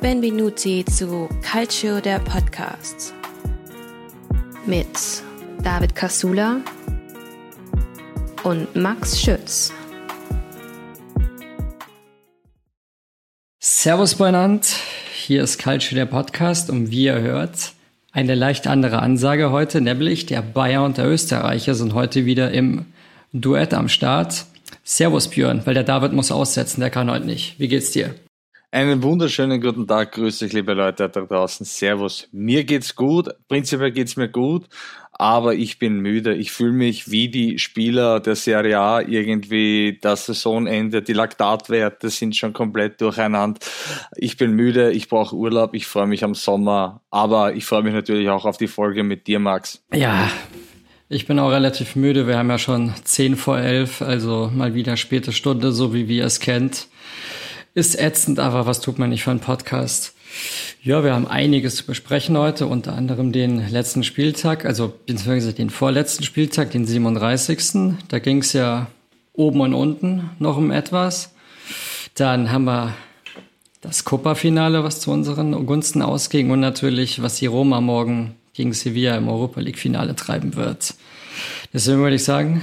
Benvenuti zu Calcio, der Podcast. Mit David Kassula und Max Schütz. Servus beinand, hier ist Calcio, der Podcast und wie ihr hört, eine leicht andere Ansage heute, nämlich der Bayer und der Österreicher sind heute wieder im Duett am Start. Servus Björn, weil der David muss aussetzen, der kann heute nicht. Wie geht's dir? Einen wunderschönen guten Tag, grüß dich liebe Leute da draußen, servus. Mir geht's gut, prinzipiell geht's mir gut, aber ich bin müde. Ich fühle mich wie die Spieler der Serie A, irgendwie das Saisonende, die Laktatwerte sind schon komplett durcheinander. Ich bin müde, ich brauche Urlaub, ich freue mich am Sommer, aber ich freue mich natürlich auch auf die Folge mit dir, Max. Ja, ich bin auch relativ müde, wir haben ja schon 10 vor 11, also mal wieder späte Stunde, so wie wir es kennt. Ist ätzend, aber was tut man nicht für einen Podcast? Ja, wir haben einiges zu besprechen heute, unter anderem den letzten Spieltag, also beziehungsweise den vorletzten Spieltag, den 37. Da ging es ja oben und unten noch um etwas. Dann haben wir das Coppa-Finale, was zu unseren Gunsten ausging und natürlich, was die Roma morgen gegen Sevilla im Europa League Finale treiben wird. Deswegen würde ich sagen,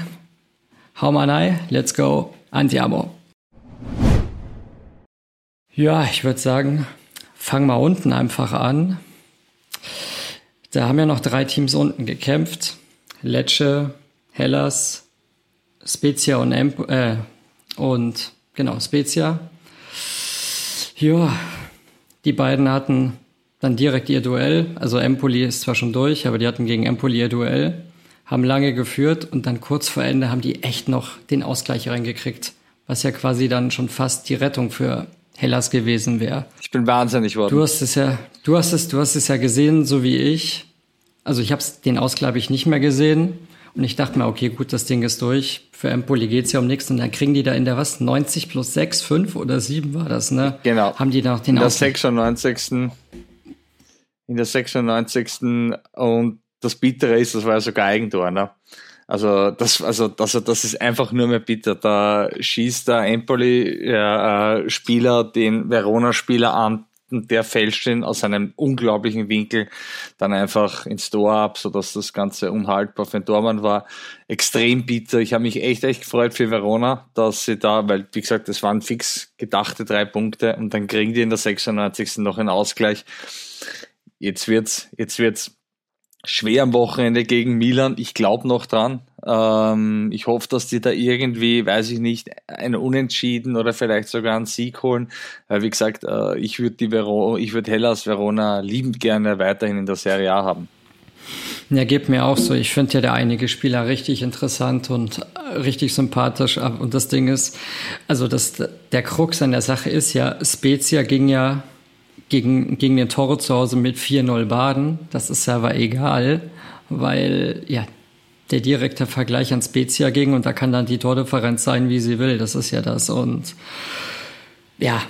hau mal rein, let's go, andiamo. Ja, ich würde sagen, fang mal unten einfach an. Da haben ja noch 3 Teams unten gekämpft. Lecce, Hellas, Spezia und Spezia. Ja, die beiden hatten dann direkt ihr Duell. Also Empoli ist zwar schon durch, aber die hatten gegen Empoli ihr Duell, haben lange geführt und dann kurz vor Ende haben die echt noch den Ausgleich reingekriegt, was ja quasi dann schon fast die Rettung für Hellas gewesen wäre. Ich bin wahnsinnig geworden. Du hast es ja gesehen, so wie ich. Also ich habe den Ausgleich nicht mehr gesehen und ich dachte mir, okay, gut, das Ding ist durch. Für Empoli geht's ja um nichts und dann kriegen die da in der 90 plus 6, 5 oder 7 war das, ne? Genau. Haben die noch den Ausgleich. In der 96. Und das Bittere ist, das war ja sogar Eigentor, ne? Also das ist einfach nur mehr bitter. Da schießt der Empoli-Spieler den Verona-Spieler an, der fälscht ihn aus einem unglaublichen Winkel dann einfach ins Tor ab, sodass das Ganze unhaltbar für den Tormann war. Extrem bitter. Ich habe mich echt gefreut für Verona, dass sie da, weil wie gesagt, das waren fix gedachte 3 Punkte und dann kriegen die in der 96. noch einen Ausgleich. Jetzt wird's schwer am Wochenende gegen Milan. Ich glaube noch dran. Ich hoffe, dass die da irgendwie, weiß ich nicht, ein Unentschieden oder vielleicht sogar einen Sieg holen. Weil wie gesagt, ich würde Hellas Verona liebend gerne weiterhin in der Serie A haben. Ja, geht mir auch so. Ich finde ja da einige Spieler richtig interessant und richtig sympathisch. Und das Ding ist, also der Krux an der Sache ist ja, Spezia ging ja gegen den Toro zu Hause mit 4-0 baden, das ist ja aber egal, weil ja der direkte Vergleich an Spezia ging und da kann dann die Tordifferenz sein, wie sie will, das ist ja das. Und ja,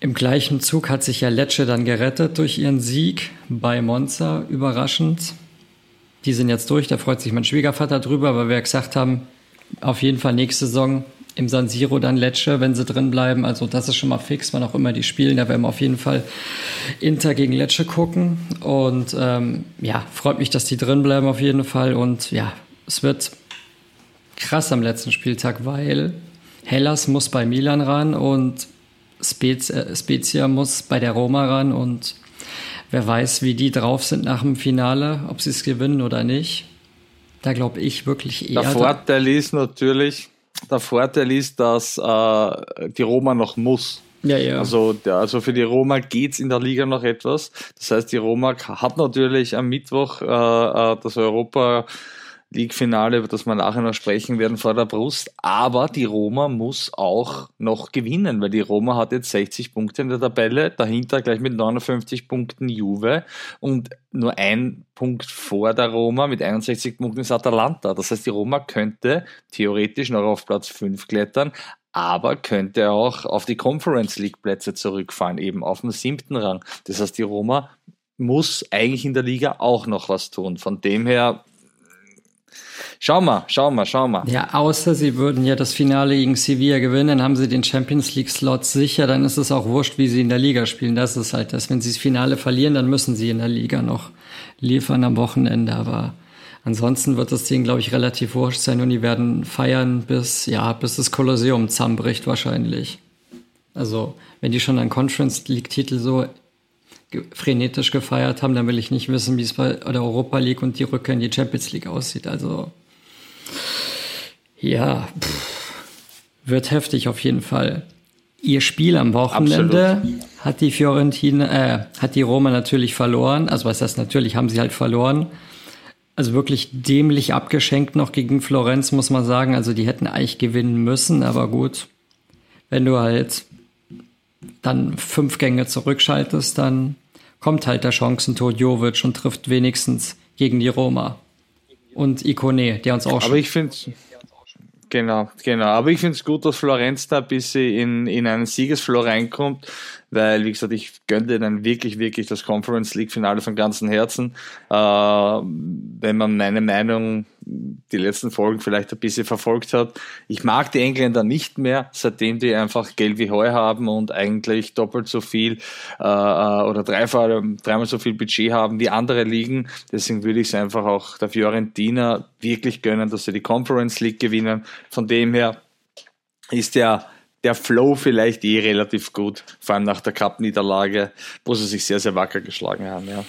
im gleichen Zug hat sich ja Lecce dann gerettet durch ihren Sieg bei Monza, überraschend. Die sind jetzt durch, da freut sich mein Schwiegervater drüber, weil wir ja gesagt haben, auf jeden Fall nächste Saison im San Siro dann Lecce, wenn sie drin bleiben. Also das ist schon mal fix, wann auch immer die spielen. Da werden wir auf jeden Fall Inter gegen Lecce gucken. Und freut mich, dass die drin bleiben auf jeden Fall. Und ja, es wird krass am letzten Spieltag, weil Hellas muss bei Milan ran und Spezia muss bei der Roma ran. Und wer weiß, wie die drauf sind nach dem Finale, ob sie es gewinnen oder nicht. Da glaube ich wirklich eher... Der Vorteil ist, dass die Roma noch muss. Ja. Also für die Roma geht's in der Liga noch etwas. Das heißt, die Roma hat natürlich am Mittwoch das Europa League Finale, über das wir nachher noch sprechen werden, vor der Brust. Aber die Roma muss auch noch gewinnen, weil die Roma hat jetzt 60 Punkte in der Tabelle, dahinter gleich mit 59 Punkten Juve und nur 1 Punkt vor der Roma mit 61 Punkten ist Atalanta. Das heißt, die Roma könnte theoretisch noch auf Platz 5 klettern, aber könnte auch auf die Conference League Plätze zurückfallen, eben auf den 7. Rang. Das heißt, die Roma muss eigentlich in der Liga auch noch was tun. Von dem her Schauen wir. Ja, außer sie würden ja das Finale gegen Sevilla gewinnen, dann haben sie den Champions-League-Slot sicher, dann ist es auch wurscht, wie sie in der Liga spielen. Das ist halt das, wenn sie das Finale verlieren, dann müssen sie in der Liga noch liefern am Wochenende, aber ansonsten wird das Ding, glaube ich, relativ wurscht sein und die werden feiern bis das Kolosseum zusammenbricht wahrscheinlich. Also, wenn die schon einen Conference League-Titel so frenetisch gefeiert haben, dann will ich nicht wissen, wie es bei der Europa League und die Rückkehr in die Champions League aussieht. Also, ja, wird heftig auf jeden Fall. Ihr Spiel am Wochenende Absolut. Hat die Fiorentina, hat die Roma natürlich verloren. Also, was heißt natürlich, haben sie halt verloren. Also wirklich dämlich abgeschenkt noch gegen Florenz, muss man sagen. Also, die hätten eigentlich gewinnen müssen, aber gut. Wenn du halt dann 5 Gänge zurückschaltest, dann kommt halt der Chancentod Jovic und trifft wenigstens gegen die Roma. Und Ikone, der uns auch schon... Aber ich finde es... Genau. Aber ich finde es gut, dass Florenz da ein bisschen in einen Siegesflow reinkommt, weil, wie gesagt, ich gönne dir dann wirklich, wirklich das Conference League Finale von ganzem Herzen. Wenn man meine Meinung die letzten Folgen vielleicht ein bisschen verfolgt hat. Ich mag die Engländer nicht mehr, seitdem die einfach Geld wie Heu haben und eigentlich doppelt so viel oder dreimal so viel Budget haben wie andere Ligen. Deswegen würde ich es einfach auch der Fiorentina wirklich gönnen, dass sie die Conference League gewinnen. Von dem her ist der Flow vielleicht relativ gut, vor allem nach der Cup-Niederlage, wo sie sich sehr, sehr wacker geschlagen haben, ja.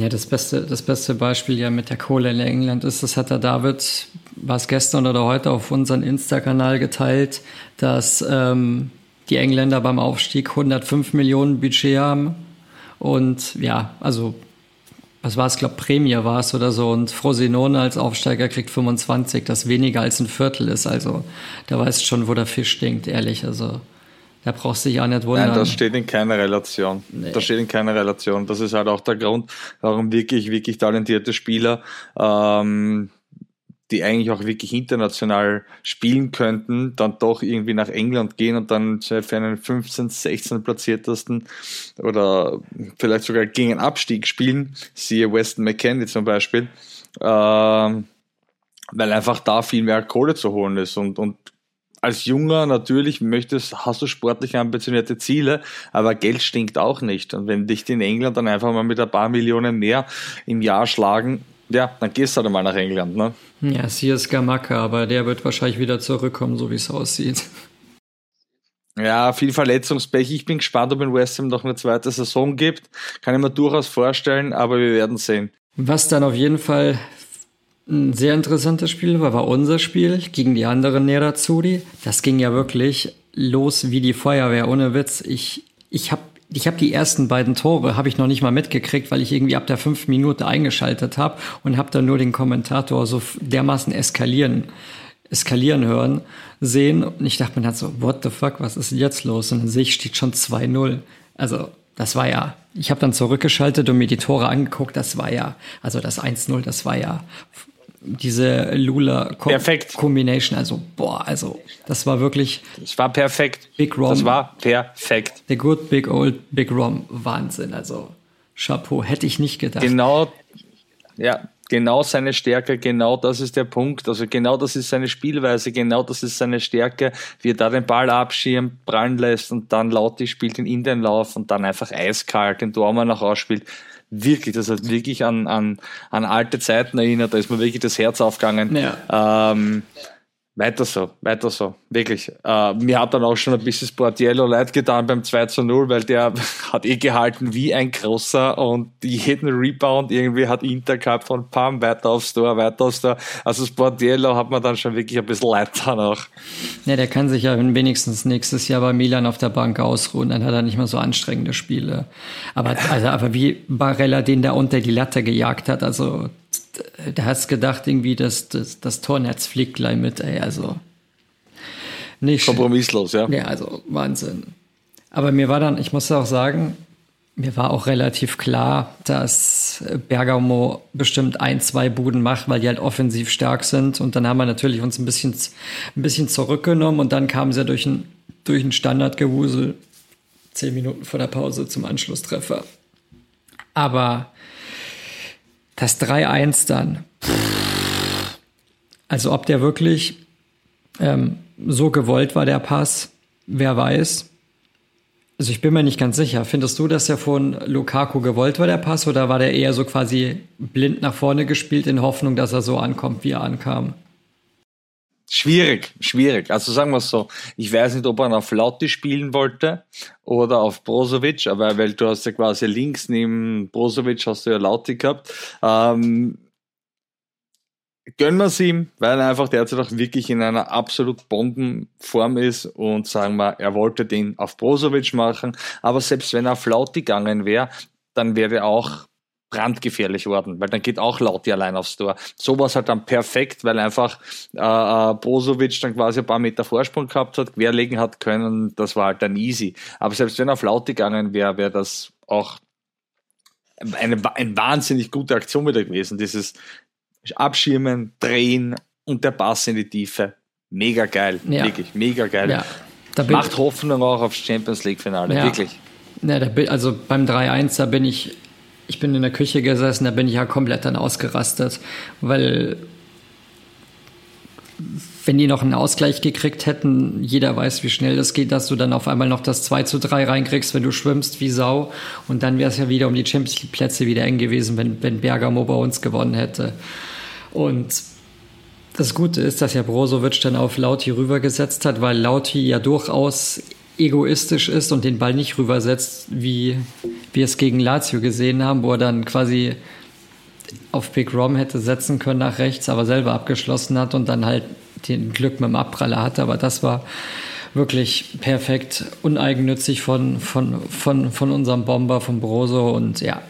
Ja, das beste Beispiel ja mit der Kohle in England ist, das hat der David, war es gestern oder heute, auf unseren Insta-Kanal geteilt, dass die Engländer beim Aufstieg 105 Millionen Budget haben und ja, also was war es, glaube Premier war es oder so und Frosinone als Aufsteiger kriegt 25, das weniger als ein Viertel ist, also da weißt du schon, wo der Fisch stinkt, ehrlich, also... Da brauchst du dich auch nicht wundern. Nein, das steht in keiner Relation. Nee. Das ist halt auch der Grund, warum wirklich, wirklich talentierte Spieler, die eigentlich auch wirklich international spielen könnten, dann doch irgendwie nach England gehen und dann für einen 15, 16 platziertesten oder vielleicht sogar gegen einen Abstieg spielen, siehe Weston McKennie zum Beispiel, weil einfach da viel mehr Kohle zu holen ist und als Junger natürlich hast du sportlich ambitionierte Ziele, aber Geld stinkt auch nicht. Und wenn dich in England dann einfach mal mit ein paar Millionen mehr im Jahr schlagen, ja, dann gehst du halt mal nach England, ne? Ja, Sias Gamaka, aber der wird wahrscheinlich wieder zurückkommen, so wie es aussieht. Ja, viel Verletzungspech. Ich bin gespannt, ob in West Ham noch eine zweite Saison gibt. Kann ich mir durchaus vorstellen, aber wir werden sehen. Was dann auf jeden Fall... Ein sehr interessantes Spiel war unser Spiel gegen die anderen Nerazzurri. Das ging ja wirklich los wie die Feuerwehr, ohne Witz. Ich hab die ersten beiden Tore, habe ich noch nicht mal mitgekriegt, weil ich irgendwie ab der 5. Minute eingeschaltet habe und habe dann nur den Kommentator so dermaßen eskalieren hören, sehen. Und ich dachte mir dann so, what the fuck, was ist denn jetzt los? Und dann sehe ich, steht schon 2-0. Also... Das war ja, ich habe dann zurückgeschaltet und mir die Tore angeguckt, das war ja, also das 1-0, das war ja diese Lula-Combination, also das war wirklich... Das war perfekt, Big Rom, das war perfekt. The good big old Big Rom, Wahnsinn, also Chapeau, hätte ich nicht gedacht. Genau, ja. Genau seine Stärke, genau das ist der Punkt, also genau das ist seine Spielweise, genau das ist seine Stärke, wie er da den Ball abschirmt, prallen lässt und dann Lauti spielt den Innenlauf und dann einfach eiskalt den Dormer noch ausspielt. Wirklich, das hat wirklich an alte Zeiten erinnert, da ist mir wirklich das Herz aufgegangen. Ja. Weiter so, wirklich. Mir hat dann auch schon ein bisschen Sportiello leid getan beim 2-0, weil der hat gehalten wie ein Großer und jeden Rebound irgendwie hat Inter gehabt und pam, weiter aufs Tor. Also Sportiello hat man dann schon wirklich ein bisschen leid getan auch. Ja, der kann sich ja wenigstens nächstes Jahr bei Milan auf der Bank ausruhen, dann hat er nicht mehr so anstrengende Spiele. Aber wie Barella den da unter die Latte gejagt hat, also... Da hast du gedacht, irgendwie, dass das Tornetz fliegt gleich mit, ey, also nicht kompromisslos, ja. Ja, also Wahnsinn. Aber ich muss auch sagen, mir war auch relativ klar, dass Bergamo bestimmt 1-2 Buden macht, weil die halt offensiv stark sind. Und dann haben wir natürlich uns ein bisschen zurückgenommen und dann kamen sie ja durch ein Standardgewusel 10 Minuten vor der Pause zum Anschlusstreffer. Aber das 3-1 dann. Also ob der wirklich so gewollt war, der Pass, wer weiß. Also ich bin mir nicht ganz sicher. Findest du, dass der von Lukaku gewollt war, der Pass, oder war der eher so quasi blind nach vorne gespielt in Hoffnung, dass er so ankommt, wie er ankam? Schwierig. Also sagen wir es so, ich weiß nicht, ob man auf Lauti spielen wollte oder auf Brozović, aber weil du hast ja quasi links neben Brozović hast du ja Lauti gehabt. Gönnen wir es ihm, weil er einfach derzeit auch wirklich in einer absolut Bombenform ist und sagen wir, er wollte den auf Brozović machen, aber selbst wenn er auf Lauti gegangen wäre, dann wäre er auch brandgefährlich worden, weil dann geht auch Lauti allein aufs Tor. So war es halt dann perfekt, weil einfach Brozović dann quasi ein paar Meter Vorsprung gehabt hat, querlegen hat können, das war halt dann easy. Aber selbst wenn er auf Lauti gegangen wäre, wäre das auch eine wahnsinnig gute Aktion wieder gewesen, dieses Abschirmen, Drehen und der Pass in die Tiefe. Mega geil, ja. Wirklich, mega geil. Ja. Macht Hoffnung auch aufs Champions League Finale, ja. Wirklich. Ja, also beim 3-1, da bin ich bin in der Küche gesessen, da bin ich ja komplett dann ausgerastet, weil wenn die noch einen Ausgleich gekriegt hätten, jeder weiß, wie schnell das geht, dass du dann auf einmal noch das 2-3 reinkriegst, wenn du schwimmst wie Sau, und dann wäre es ja wieder um die Champions League Plätze wieder eng gewesen, wenn Bergamo bei uns gewonnen hätte. Und das Gute ist, dass ja Brozović dann auf Lauti rübergesetzt hat, weil Lauti ja durchaus egoistisch ist und den Ball nicht rübersetzt, wie wir es gegen Lazio gesehen haben, wo er dann quasi auf Big Rom hätte setzen können nach rechts, aber selber abgeschlossen hat und dann halt den Glück mit dem Abpraller hatte. Aber das war wirklich perfekt uneigennützig von unserem Bomber, von Brozo. Und ja,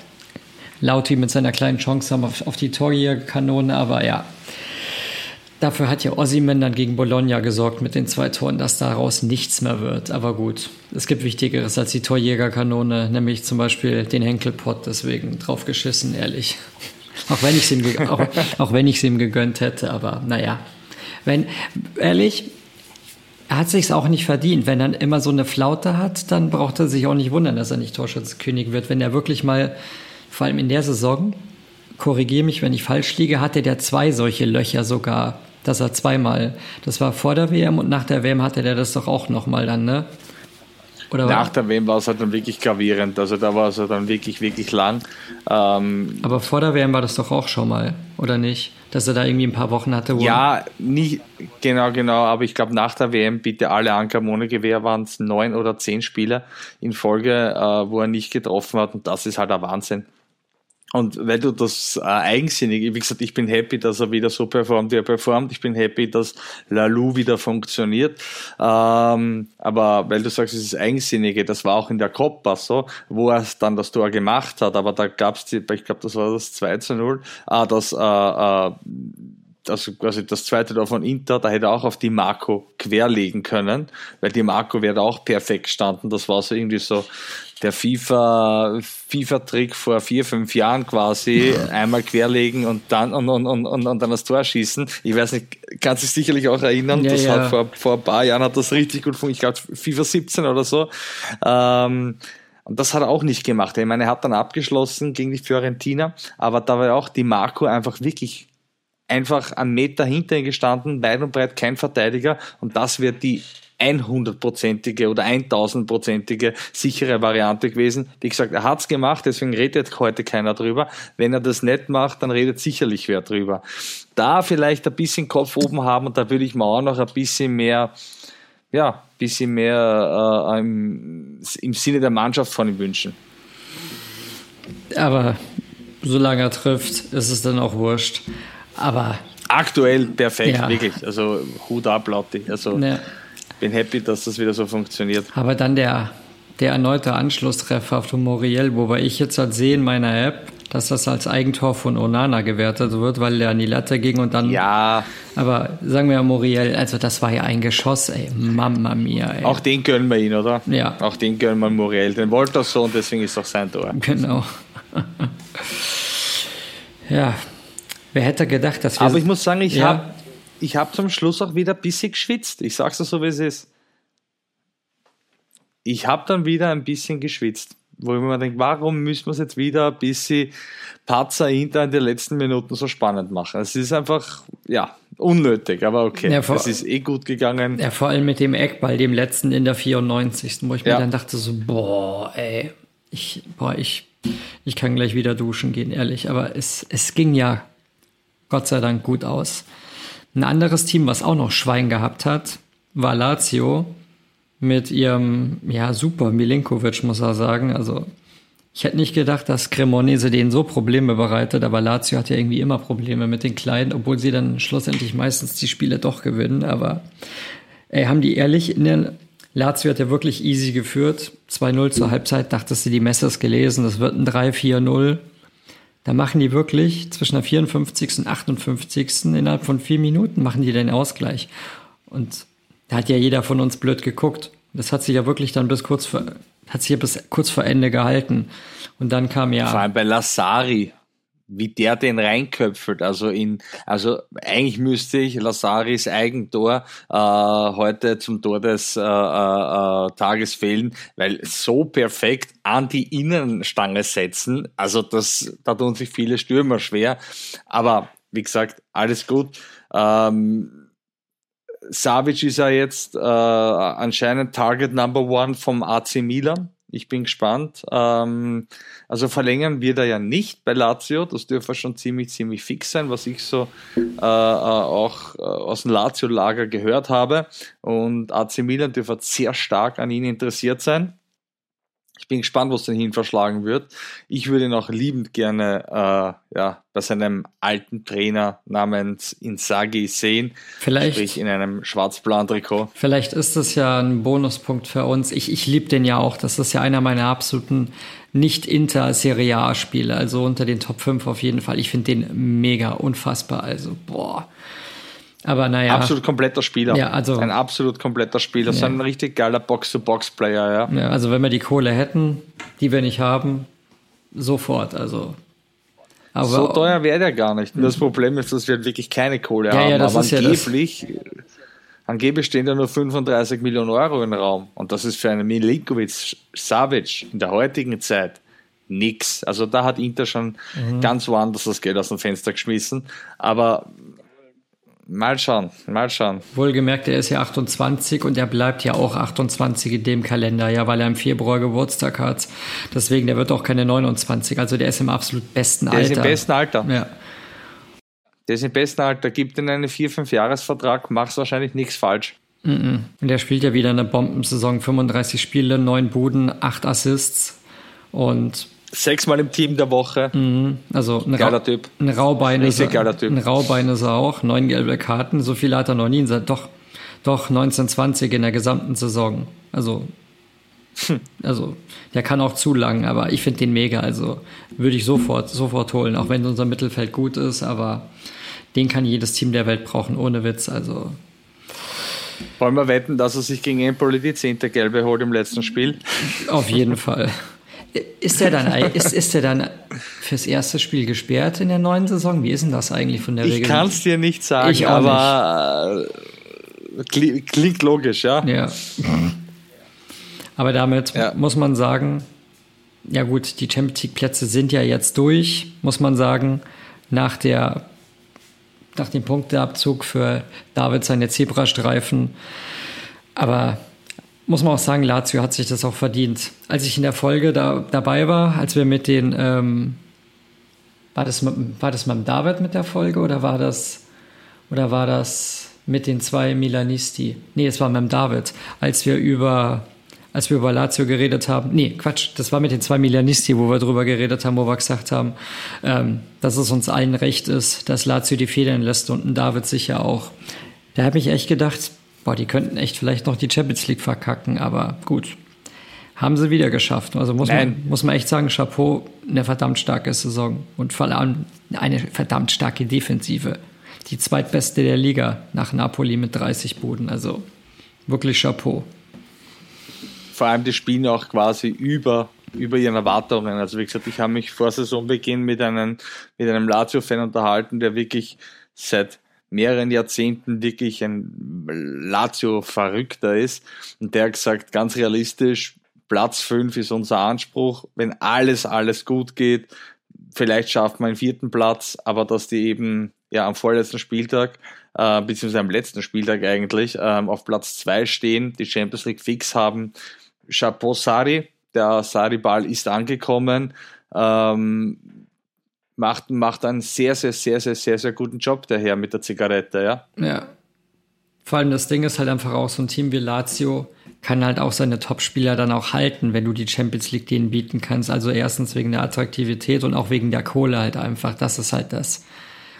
Lauti mit seiner kleinen Chance haben auf die Torjägerkanone, aber ja, dafür hat ja Osimhen dann gegen Bologna gesorgt mit den 2 Toren, dass daraus nichts mehr wird. Aber gut, es gibt Wichtigeres als die Torjägerkanone, nämlich zum Beispiel den Henkelpott, deswegen drauf geschissen, ehrlich. Auch wenn ich es ihm gegönnt hätte, aber naja. Ehrlich, er hat es sich auch nicht verdient. Wenn er immer so eine Flaute hat, dann braucht er sich auch nicht wundern, dass er nicht Torschützenkönig wird. Wenn er wirklich mal, vor allem in der Saison, korrigiere mich, wenn ich falsch liege, hatte der 2 solche Löcher sogar, dass er zweimal, das war vor der WM und nach der WM hatte der das doch auch nochmal dann, ne? Oder nach der WM war es halt dann wirklich gravierend, also da war es halt dann wirklich, wirklich lang. Aber vor der WM war das doch auch schon mal, oder nicht? Dass er da irgendwie ein paar Wochen hatte, wo... Ja, nicht, genau, aber ich glaube nach der WM, bitte alle Angaben ohne Gewähr, waren es 9 oder 10 Spieler in Folge, wo er nicht getroffen hat, und das ist halt ein Wahnsinn. Und weil du das eigensinnig, wie gesagt, ich bin happy, dass er wieder so performt, wie er performt. Ich bin happy, dass Lalou wieder funktioniert. Aber weil du sagst, es ist Eigensinnige, das war auch in der Coppa so, wo er dann das Tor gemacht hat. Aber da gab es, ich glaube, das war das 2-0, also quasi das 2. Tor von Inter, da hätte er auch auf die Marco querlegen können, weil die Marco wäre auch perfekt gestanden. Das war so irgendwie so der FIFA-Trick vor 4-5 Jahren quasi, einmal querlegen und dann und dann das Tor schießen. Ich weiß nicht, kannst du dich sicherlich auch erinnern, ja, das ja. Hat vor ein paar Jahren hat das richtig gut funktioniert, ich glaube FIFA 17 oder so. Und das hat er auch nicht gemacht. Ich meine, er hat dann abgeschlossen gegen die Fiorentina, aber da war ja auch die Marco einfach wirklich einen Meter hinter ihm gestanden, weit und breit kein Verteidiger, und das wird die 100-prozentige oder 1000-prozentige sichere Variante gewesen. Wie gesagt, er hat's gemacht, deswegen redet heute keiner drüber. Wenn er das nicht macht, dann redet sicherlich wer drüber. Da vielleicht ein bisschen Kopf oben haben, und da würde ich mir auch noch ein bisschen mehr, ja, im Sinne der Mannschaft von ihm wünschen. Aber solange er trifft, ist es dann auch wurscht. Aber aktuell perfekt, ja. Wirklich. Also Hut ab, Lauti. Also ja. Bin happy, dass das wieder so funktioniert. Aber dann der erneute Anschlusstreffer von Muriel, wobei ich jetzt halt sehe in meiner App, dass das als Eigentor von Onana gewertet wird, weil der an die Latte ging und dann... Ja. Aber sagen wir ja Muriel, also das war ja ein Geschoss, ey. Mama mia, ey. Auch den gönnen wir ihn, oder? Ja. Auch den gönnen wir Muriel. Den wollte er so und deswegen ist auch sein Tor. Genau. Ja. Wer hätte gedacht, dass wir... Aber ich muss sagen, ich hab zum Schluss auch wieder ein bisschen geschwitzt. Ich sag's dir so, wie es ist. Ich habe dann wieder ein bisschen geschwitzt. Wo ich mir denke, warum müssen wir es jetzt wieder ein bisschen Patzer hinter in den letzten Minuten so spannend machen? Es ist einfach, ja, Unnötig, aber okay. Ja, es ist eh gut gegangen. Ja, vor allem mit dem Eckball, dem letzten in der 94. Wo ich mir dann dachte so, ich kann gleich wieder duschen gehen, ehrlich. Aber es ging ja Gott sei Dank gut aus. Ein anderes Team, was auch noch Schwein gehabt hat, war Lazio mit ihrem, super Milinković, muss er sagen. Also ich hätte nicht gedacht, dass Cremonese denen so Probleme bereitet, aber Lazio hat ja irgendwie immer Probleme mit den Kleinen, obwohl sie dann schlussendlich meistens die Spiele doch gewinnen. Aber haben die ehrlich, Lazio hat ja wirklich easy geführt, 2-0 zur Halbzeit, dachtest du, die Messer ist gelesen, das wird ein 3-4-0. Da machen die wirklich zwischen der 54. und 58. innerhalb von 4 Minuten machen die den Ausgleich. Und da hat ja jeder von uns blöd geguckt. Das hat sich ja wirklich dann bis kurz vor Ende gehalten. Und dann kam ja... Vor allem bei Lazari, wie der den reinköpfelt. Also eigentlich müsste ich Lazaris Eigentor heute zum Tor des Tages fehlen, weil so perfekt an die Innenstange setzen. Also da tun sich viele Stürmer schwer. Aber wie gesagt, alles gut. Savic ist ja jetzt anscheinend Target Number One vom AC Milan. Ich bin gespannt. Also verlängern wird er ja nicht bei Lazio. Das dürfte schon ziemlich, ziemlich fix sein, was ich so auch aus dem Lazio-Lager gehört habe. Und AC Milan dürfte sehr stark an ihn interessiert sein. Ich bin gespannt, wo es denn hin verschlagen wird. Ich würde ihn auch liebend gerne bei seinem alten Trainer namens Inzaghi sehen. Vielleicht, sprich in einem schwarz-blauen Trikot. Vielleicht ist das ja ein Bonuspunkt für uns. Ich liebe den ja auch. Das ist ja einer meiner absoluten Nicht-Inter-Serie A-Spiele. Also unter den Top 5 auf jeden Fall. Ich finde den mega unfassbar. Also Aber naja. Absolut kompletter Spieler. Ja, also, ein absolut kompletter Spieler. So ein richtig geiler Box-to-Box-Player. Ja. Ja, also wenn wir die Kohle hätten, die wir nicht haben, sofort. Also. Aber so teuer wäre der gar nicht. Das Problem ist, dass wir wirklich keine Kohle haben. Ja, aber angeblich stehen da nur 35 Millionen Euro im Raum. Und das ist für einen Milinković-Savić in der heutigen Zeit nix. Also da hat Inter schon ganz woanders das Geld aus dem Fenster geschmissen. Aber... Mal schauen. Wohlgemerkt, er ist ja 28 und er bleibt ja auch 28 in dem Kalender, weil er im Februar Geburtstag hat. Deswegen, der wird auch keine 29. Also der ist im absolut besten Alter. Der ist im besten Alter. Gib denen einen 4-5-Jahres-Vertrag, machst wahrscheinlich nichts falsch. Und der spielt ja wieder eine Bombensaison. 35 Spiele, 9 Buden, 8 Assists und... 6-mal im Team der Woche. Also ein geiler Typ. Ein Raubein ist er auch. 9 gelbe Karten. So viel hat er noch nie. Doch 19-20 in der gesamten Saison. Also der kann auch zu lang, aber ich finde den mega. Also würde ich sofort holen, auch wenn unser Mittelfeld gut ist. Aber den kann jedes Team der Welt brauchen, ohne Witz. Also wollen wir wetten, dass er sich gegen Empoli die 10. gelbe holt im letzten Spiel? Auf jeden Fall. Ist er dann fürs erste Spiel gesperrt in der neuen Saison? Wie ist denn das eigentlich von der Regel? Ich kann es dir nicht sagen, aber nicht. Klingt logisch, ja. Aber damit muss man sagen, ja gut, die Champions League Plätze sind ja jetzt durch, muss man sagen, nach dem Punkteabzug für David seine Zebrastreifen. Aber muss man auch sagen, Lazio hat sich das auch verdient. Als ich in der Folge dabei war, als wir mit den, war das mit David mit der Folge oder war das mit den 2 Milanisti? Nee, es war mit David. Als wir über Lazio geredet haben, das war mit den 2 Milanisti, wo wir drüber geredet haben, wo wir gesagt haben, dass es uns allen recht ist, dass Lazio die Federn lässt und ein David sicher auch. Da habe ich echt gedacht, die könnten echt vielleicht noch die Champions League verkacken, aber gut, haben sie wieder geschafft. Also muss man echt sagen, Chapeau, eine verdammt starke Saison und vor allem eine verdammt starke Defensive. Die zweitbeste der Liga nach Napoli mit 30 Buden, also wirklich Chapeau. Vor allem die spielen auch quasi über ihren Erwartungen. Also wie gesagt, ich habe mich vor Saisonbeginn mit einem Lazio-Fan unterhalten, der wirklich seit mehreren Jahrzehnten wirklich ein Lazio-Verrückter ist. Und der hat gesagt, ganz realistisch, Platz 5 ist unser Anspruch. Wenn alles gut geht, vielleicht schafft man den 4. Platz, aber dass die eben am vorletzten Spieltag beziehungsweise am letzten Spieltag eigentlich, auf Platz 2 stehen, die Champions League fix haben. Chapeau Sarri, der Sarri-Ball ist angekommen, macht einen sehr, sehr, sehr, sehr, sehr, sehr guten Job, der Herr mit der Zigarette, ja. Ja. Vor allem das Ding ist halt einfach auch, so ein Team wie Lazio kann halt auch seine Top-Spieler dann auch halten, wenn du die Champions League denen bieten kannst. Also erstens wegen der Attraktivität und auch wegen der Kohle halt einfach. Das ist halt das.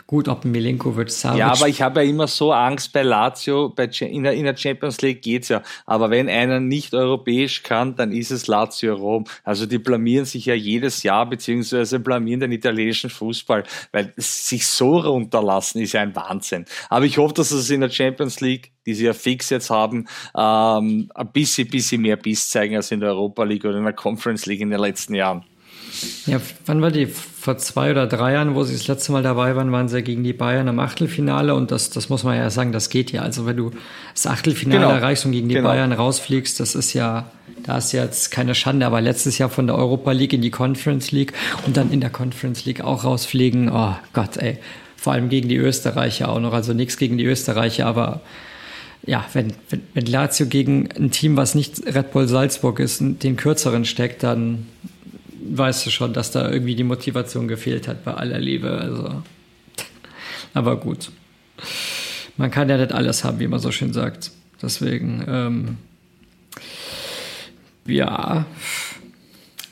Gut, ob Milinković-Savić. Ja, aber ich habe ja immer so Angst bei Lazio, in der Champions League geht's ja. Aber wenn einer nicht europäisch kann, dann ist es Lazio Rom. Also die blamieren sich ja jedes Jahr, beziehungsweise blamieren den italienischen Fußball, weil sich so runterlassen ist ja ein Wahnsinn. Aber ich hoffe, dass es in der Champions League, die sie ja fix jetzt haben, ein bisschen mehr Biss zeigen als in der Europa League oder in der Conference League in den letzten Jahren. Ja, wann war die? Vor 2 oder 3 Jahren, wo sie das letzte Mal dabei waren, waren sie gegen die Bayern im Achtelfinale und das muss man ja sagen, das geht ja. Also wenn du das Achtelfinale erreichst und gegen die Bayern rausfliegst, das ist ja, da ist jetzt keine Schande, aber letztes Jahr von der Europa League in die Conference League und dann in der Conference League auch rausfliegen, oh Gott, ey. Vor allem gegen die Österreicher auch noch, also nichts gegen die Österreicher, aber ja, wenn Lazio gegen ein Team, was nicht Red Bull Salzburg ist, den kürzeren steckt, dann weißt du schon, dass da irgendwie die Motivation gefehlt hat, bei aller Liebe. Also. Aber gut. Man kann ja nicht alles haben, wie man so schön sagt. Deswegen, ja.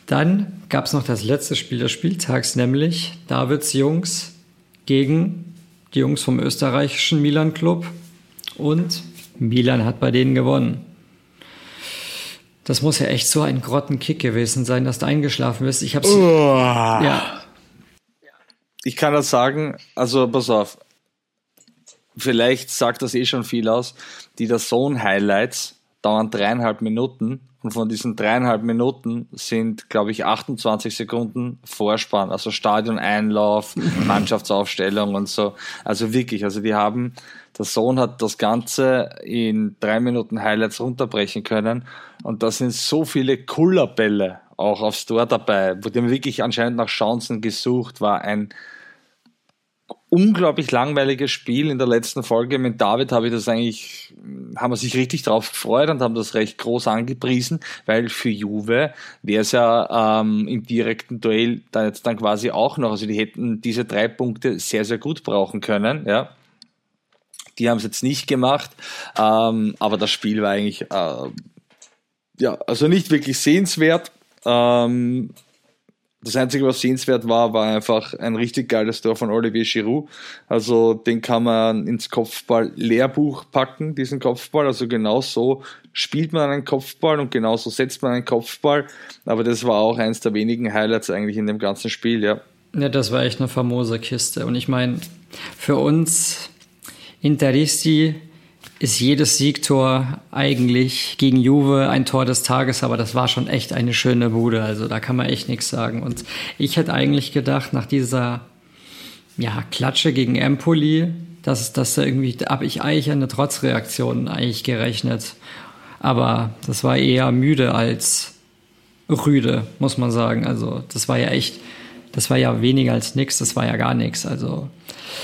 Dann gab es noch das letzte Spiel des Spieltags, nämlich Davids Jungs gegen die Jungs vom österreichischen Milan-Club. Und Milan hat bei denen gewonnen. Das muss ja echt so ein Grottenkick gewesen sein, dass du eingeschlafen bist. Ich hab's. Ja. Ich kann das sagen, also pass auf, vielleicht sagt das eh schon viel aus, die DAZN-Highlights dauern 3,5 Minuten und von diesen 3,5 Minuten sind, glaube ich, 28 Sekunden Vorspann, also Stadioneinlauf, Mannschaftsaufstellung und so. Also wirklich, also die haben, der Sohn hat das Ganze in 3 Minuten Highlights runterbrechen können und da sind so viele Kullerbälle auch aufs Tor dabei, wo dem wirklich anscheinend nach Chancen gesucht war. Ein unglaublich langweiliges Spiel in der letzten Folge. Mit David haben wir sich richtig drauf gefreut und haben das recht groß angepriesen, weil für Juve wäre es ja im direkten Duell da jetzt dann quasi auch noch. Also die hätten diese 3 Punkte sehr, sehr gut brauchen können, ja. Die haben es jetzt nicht gemacht, aber das Spiel war eigentlich ja, also nicht wirklich sehenswert. Das Einzige, was sehenswert war, war einfach ein richtig geiles Tor von Olivier Giroud. Also den kann man ins Kopfball-Lehrbuch packen, diesen Kopfball. Also genau so spielt man einen Kopfball und genau so setzt man einen Kopfball. Aber das war auch eins der wenigen Highlights eigentlich in dem ganzen Spiel, ja. Ja, das war echt eine famose Kiste. Und ich meine, für uns Interisti ist jedes Siegtor eigentlich gegen Juve ein Tor des Tages, aber das war schon echt eine schöne Bude, also da kann man echt nichts sagen. Und ich hätte eigentlich gedacht, nach dieser Klatsche gegen Empoli, dass da irgendwie, da habe ich eigentlich eine Trotzreaktion eigentlich gerechnet. Aber das war eher müde als rüde, muss man sagen. Also das war ja echt, das war ja weniger als nichts, das war ja gar nichts, also.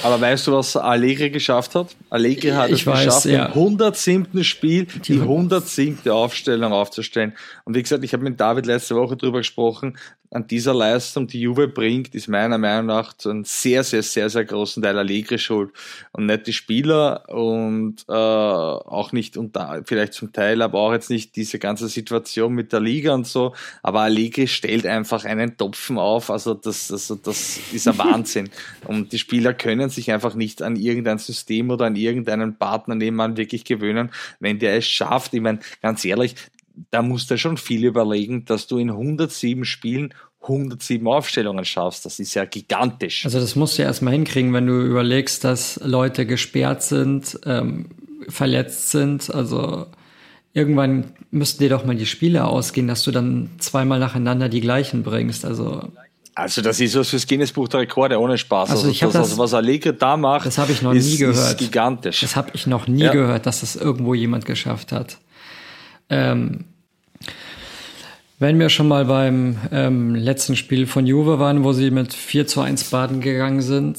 Aber weißt du, was Allegri geschafft hat? Allegri hat geschafft, ja, im 107. Spiel die 107. Aufstellung aufzustellen. Und wie gesagt, ich habe mit David letzte Woche drüber gesprochen, an dieser Leistung, die Juve bringt, ist meiner Meinung nach zu einem sehr, sehr, sehr, sehr großen Teil Allegri schuld. Und nicht die Spieler und auch nicht, und vielleicht zum Teil, aber auch jetzt nicht diese ganze Situation mit der Liga und so. Aber Allegri stellt einfach einen Topfen auf. Also das ist ein Wahnsinn. Und die Spieler können sich einfach nicht an irgendein System oder an irgendeinen Partner nebenan wirklich gewöhnen, wenn der es schafft. Ich meine, ganz ehrlich, da musst du schon viel überlegen, dass du in 107 Spielen 107 Aufstellungen schaffst. Das ist ja gigantisch. Also das musst du ja erstmal hinkriegen, wenn du überlegst, dass Leute gesperrt sind, verletzt sind. Also irgendwann müssten dir doch mal die Spiele ausgehen, dass du dann zweimal nacheinander die gleichen bringst. Also das ist was fürs Guinness-Buch der Rekorde, ohne Spaß. Also ich habe das, was Allegri da macht, das habe ich noch nie gehört. Ist gigantisch. Das habe ich noch nie gehört, dass das irgendwo jemand geschafft hat. Wenn wir schon mal beim letzten Spiel von Juve waren, wo sie mit 4-1 baden gegangen sind,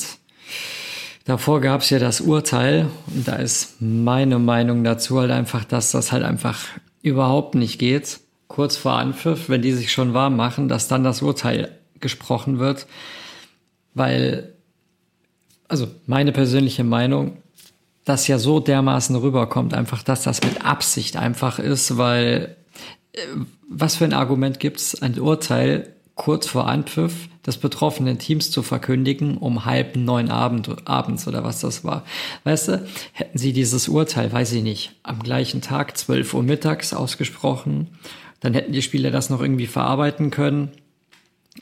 Davor gab es ja das Urteil und da ist meine Meinung dazu halt einfach, dass das halt einfach überhaupt nicht geht. Kurz vor Anpfiff, wenn die sich schon warm machen, dass dann das Urteil gesprochen wird, weil, also meine persönliche Meinung, das ja so dermaßen rüberkommt, einfach, dass das mit Absicht einfach ist, weil was für ein Argument gibt es, ein Urteil kurz vor Anpfiff des betroffenen Teams zu verkündigen, um 8:30 abends oder was das war. Weißt du, hätten sie dieses Urteil, weiß ich nicht, am gleichen Tag, 12 Uhr mittags ausgesprochen, dann hätten die Spieler das noch irgendwie verarbeiten können.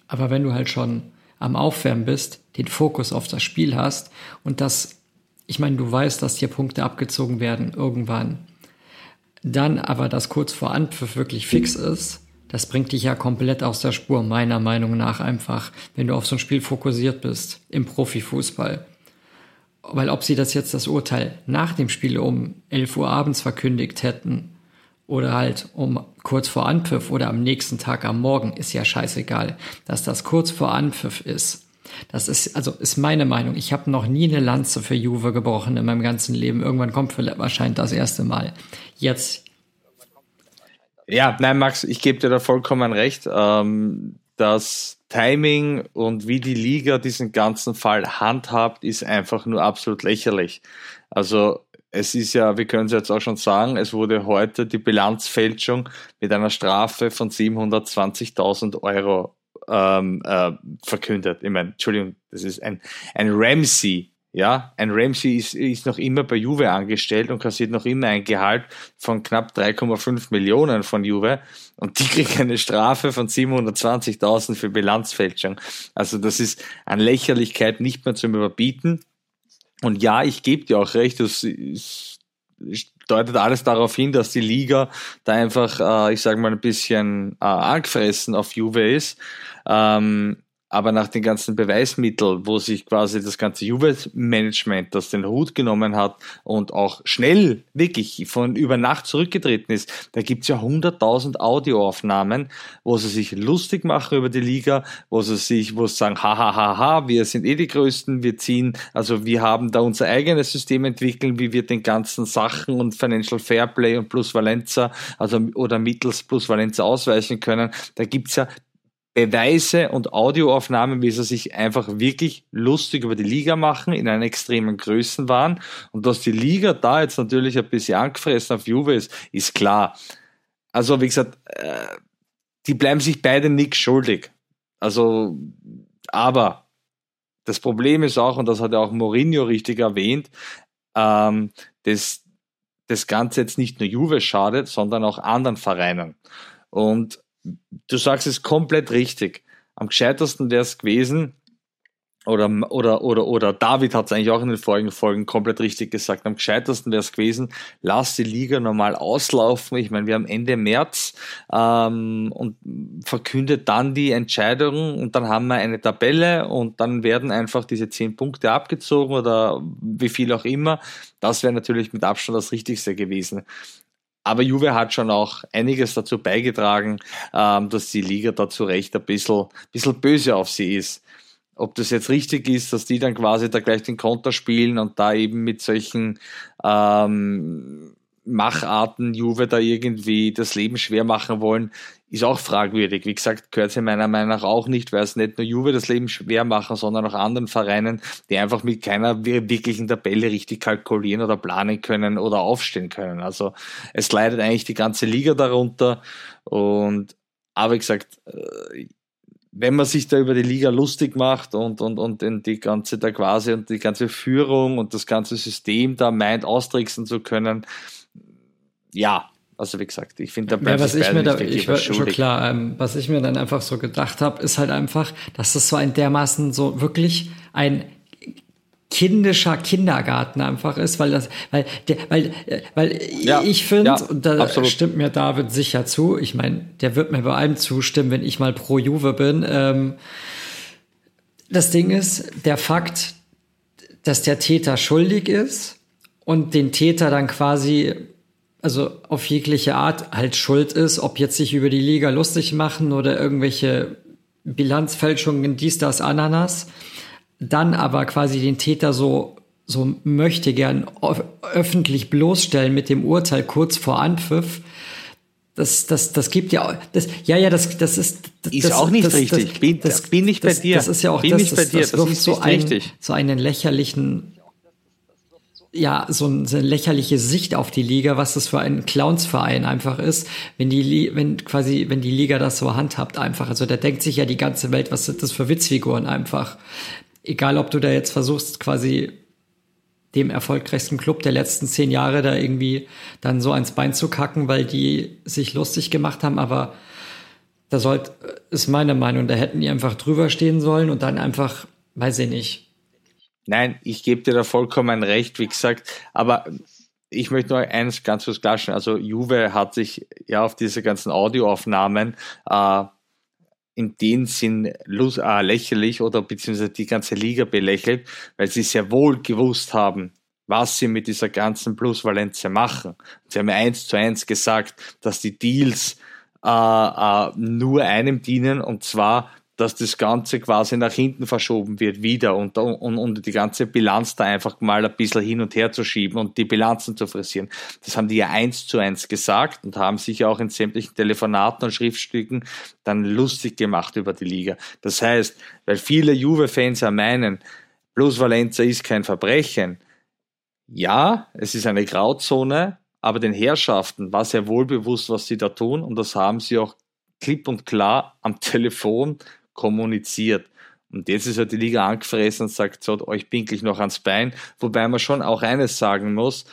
Aber wenn du halt schon am Aufwärmen bist, den Fokus auf das Spiel hast und das, ich meine, du weißt, dass dir Punkte abgezogen werden irgendwann, dann aber das kurz vor Anpfiff wirklich fix ist, das bringt dich ja komplett aus der Spur, meiner Meinung nach einfach, wenn du auf so ein Spiel fokussiert bist, im Profifußball. Weil ob sie das jetzt das Urteil nach dem Spiel um 11 Uhr abends verkündigt hätten oder halt um kurz vor Anpfiff oder am nächsten Tag am Morgen, ist ja scheißegal, dass das kurz vor Anpfiff ist. Das ist, also ist meine Meinung. Ich habe noch nie eine Lanze für Juve gebrochen in meinem ganzen Leben. Irgendwann kommt vielleicht wahrscheinlich das erste Mal. Jetzt. Ja, nein, Max, ich gebe dir da vollkommen recht. Das Timing und wie die Liga diesen ganzen Fall handhabt, ist einfach nur absolut lächerlich. Also es ist ja, wir können es jetzt auch schon sagen, es wurde heute die Bilanzfälschung mit einer Strafe von 720.000 € verkündet. Ich meine, Entschuldigung, das ist ein Ramsey. Ja, ein Ramsey ist noch immer bei Juve angestellt und kassiert noch immer ein Gehalt von knapp 3,5 Millionen von Juve und die kriegen eine Strafe von 720.000 für Bilanzfälschung. Also das ist an Lächerlichkeit nicht mehr zum Überbieten. Und ja, ich gebe dir auch recht, das deutet alles darauf hin, dass die Liga da einfach, ich sage mal, ein bisschen angefressen auf Juve ist. Aber nach den ganzen Beweismitteln, wo sich quasi das ganze Juve-Management das den Hut genommen hat und auch schnell, wirklich von über Nacht zurückgetreten ist, da gibt's ja 100.000 Audioaufnahmen, wo sie sich lustig machen über die Liga, wo sie sagen, hahaha, wir sind eh die Größten, wir ziehen, also wir haben da unser eigenes System entwickelt, wie wir den ganzen Sachen und Financial Fairplay und Plusvalenza, also oder mittels Plusvalenza ausweichen können. Da gibt's ja Beweise und Audioaufnahmen, wie sie sich einfach wirklich lustig über die Liga machen, in einem extremen Größenwahn. Und dass die Liga da jetzt natürlich ein bisschen angefressen auf Juve ist, ist klar. Also wie gesagt, die bleiben sich beide nichts schuldig. Also, aber das Problem ist auch, und das hat ja auch Mourinho richtig erwähnt, dass das Ganze jetzt nicht nur Juve schadet, sondern auch anderen Vereinen. Und du sagst es komplett richtig. Am gescheitersten wäre es gewesen, oder David hat es eigentlich auch in den vorigen Folgen komplett richtig gesagt, am gescheitersten wäre es gewesen, lass die Liga normal auslaufen. Ich meine, wir haben Ende März und verkündet dann die Entscheidung und dann haben wir eine Tabelle und dann werden einfach diese 10 Punkte abgezogen oder wie viel auch immer. Das wäre natürlich mit Abstand das Richtigste gewesen. Aber Juve hat schon auch einiges dazu beigetragen, dass die Liga da zu Recht ein bisschen böse auf sie ist. Ob das jetzt richtig ist, dass die dann quasi da gleich den Konter spielen und da eben mit solchen Macharten Juve da irgendwie das Leben schwer machen wollen, ist auch fragwürdig. Wie gesagt, gehört es meiner Meinung nach auch nicht, weil es nicht nur Juve das Leben schwer machen, sondern auch anderen Vereinen, die einfach mit keiner wirklichen Tabelle richtig kalkulieren oder planen können oder aufstehen können. Also es leidet eigentlich die ganze Liga darunter. Und aber wie gesagt, wenn man sich da über die Liga lustig macht und die ganze da quasi und die ganze Führung und das ganze System da meint, austricksen zu können, ja, also wie gesagt, ich finde, da bleibt es schon klar. Was ich mir dann einfach so gedacht habe, ist halt einfach, dass das so ein dermaßen so wirklich ein kindischer Kindergarten einfach ist, weil ich finde, ja, und da absolut stimmt mir David sicher zu, ich meine, der wird mir bei allem zustimmen, wenn ich mal pro Juve bin. Das Ding ist, der Fakt, dass der Täter schuldig ist und den Täter dann quasi, also auf jegliche Art halt schuld ist, ob jetzt sich über die Liga lustig machen oder irgendwelche Bilanzfälschungen, dies, das, Ananas, dann aber quasi den Täter so so möchte gern öffentlich bloßstellen mit dem Urteil kurz vor Anpfiff. Das gibt ja, das ist auch nicht richtig. Ich bin nicht bei dir. Das ist ja auch das wirft so einen lächerlichen, ja, so eine lächerliche Sicht auf die Liga, was das für ein Clownsverein einfach ist, wenn die Liga das so handhabt einfach. Also da denkt sich ja die ganze Welt, was sind das für Witzfiguren einfach. Egal, ob du da jetzt versuchst, quasi dem erfolgreichsten Club der letzten 10 Jahre da irgendwie dann so ans Bein zu kacken, weil die sich lustig gemacht haben, aber da sollte, ist meine Meinung, da hätten die einfach drüber stehen sollen und dann einfach, weiß ich nicht. Nein, ich gebe dir da vollkommen recht, wie gesagt, aber ich möchte nur eins ganz kurz klarstellen. Also Juve hat sich ja auf diese ganzen Audioaufnahmen in dem Sinn lächerlich oder beziehungsweise die ganze Liga belächelt, weil sie sehr wohl gewusst haben, was sie mit dieser ganzen Plusvalenze machen. Sie haben 1:1 gesagt, dass die Deals nur einem dienen, und zwar dass das Ganze quasi nach hinten verschoben wird wieder und die ganze Bilanz da einfach mal ein bisschen hin und her zu schieben und die Bilanzen zu frisieren. Das haben die ja 1:1 gesagt und haben sich ja auch in sämtlichen Telefonaten und Schriftstücken dann lustig gemacht über die Liga. Das heißt, weil viele Juve-Fans ja meinen, Plusvalenza ist kein Verbrechen. Ja, es ist eine Grauzone, aber den Herrschaften war sehr wohl bewusst, was sie da tun, und das haben sie auch klipp und klar am Telefon kommuniziert. Und jetzt ist halt die Liga angefressen und sagt so, euch pinkle ich noch ans Bein. Wobei man schon auch eines sagen muss,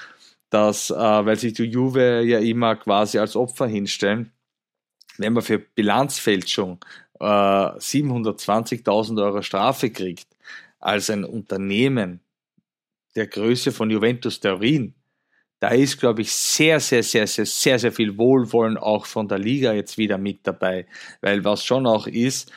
dass, weil sich die Juve ja immer quasi als Opfer hinstellen, wenn man für Bilanzfälschung 720.000 € Strafe kriegt, als ein Unternehmen der Größe von Juventus Turin, da ist, glaube ich, sehr, sehr, sehr, sehr, sehr, sehr viel Wohlwollen auch von der Liga jetzt wieder mit dabei. Weil was schon auch ist,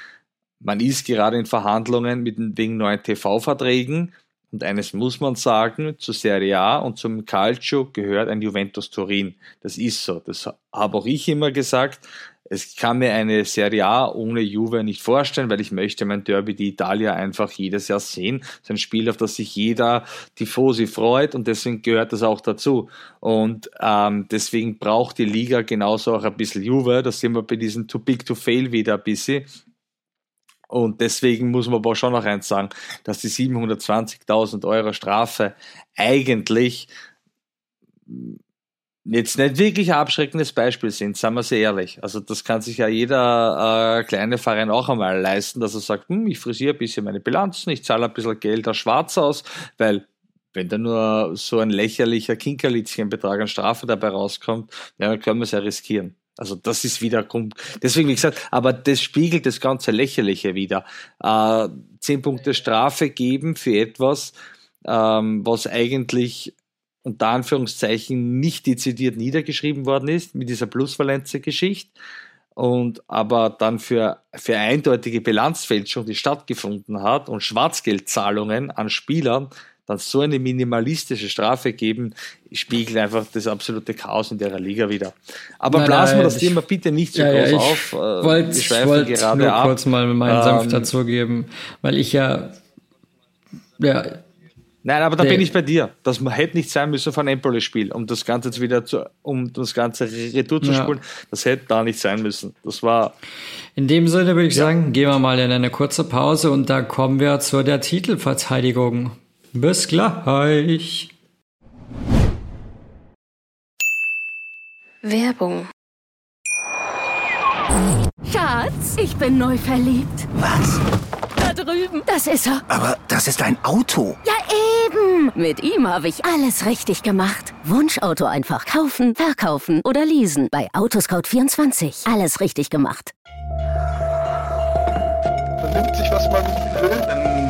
man ist gerade in Verhandlungen wegen neuen TV-Verträgen, und eines muss man sagen, zur Serie A und zum Calcio gehört ein Juventus Turin. Das ist so. Das habe auch ich immer gesagt. Es kann mir eine Serie A ohne Juve nicht vorstellen, weil ich möchte mein Derby d'Italia einfach jedes Jahr sehen. Das ist ein Spiel, auf das sich jeder Tifosi freut, und deswegen gehört das auch dazu. Und deswegen braucht die Liga genauso auch ein bisschen Juve. Da sind wir bei diesem Too Big to Fail wieder ein bisschen. Und deswegen muss man aber schon noch eins sagen, dass die 720.000 € Strafe eigentlich jetzt nicht wirklich ein abschreckendes Beispiel sind, seien wir sehr ehrlich. Also das kann sich ja jeder kleine Verein auch einmal leisten, dass er sagt, ich frisiere ein bisschen meine Bilanzen, ich zahle ein bisschen Geld als Schwarz aus, weil wenn da nur so ein lächerlicher Kinkerlitzchenbetrag an Strafe dabei rauskommt, ja, dann können wir es ja riskieren. Also das ist wieder, deswegen wie gesagt, aber das spiegelt das ganze Lächerliche wieder. 10 Punkte Strafe geben für etwas, was eigentlich unter Anführungszeichen nicht dezidiert niedergeschrieben worden ist, mit dieser Plusvalenze-Geschichte, und aber dann für eindeutige Bilanzfälschung, die stattgefunden hat, und Schwarzgeldzahlungen an Spielern, dann so eine minimalistische Strafe geben, spiegelt einfach das absolute Chaos in der Liga wieder. Aber blasen wir das Thema bitte nicht so groß auf. Ich wollte nur kurz mal meinen Senf dazu geben, weil ich Nein, aber da bin ich bei dir. Das hätte nicht sein müssen von Empoli-Spiel, um das Ganze jetzt wieder retour zu spulen. Das hätte da nicht sein müssen. Das war. In dem Sinne würde ich sagen, gehen wir mal in eine kurze Pause und da kommen wir zu der Titelverteidigung. Bis gleich. Werbung. Schatz, ich bin neu verliebt. Was? Da drüben. Das ist er. Aber das ist ein Auto. Ja, eben. Mit ihm habe ich alles richtig gemacht. Wunschauto einfach kaufen, verkaufen oder leasen. Bei Autoscout24. Alles richtig gemacht. Da nimmt sich, was man will. Dann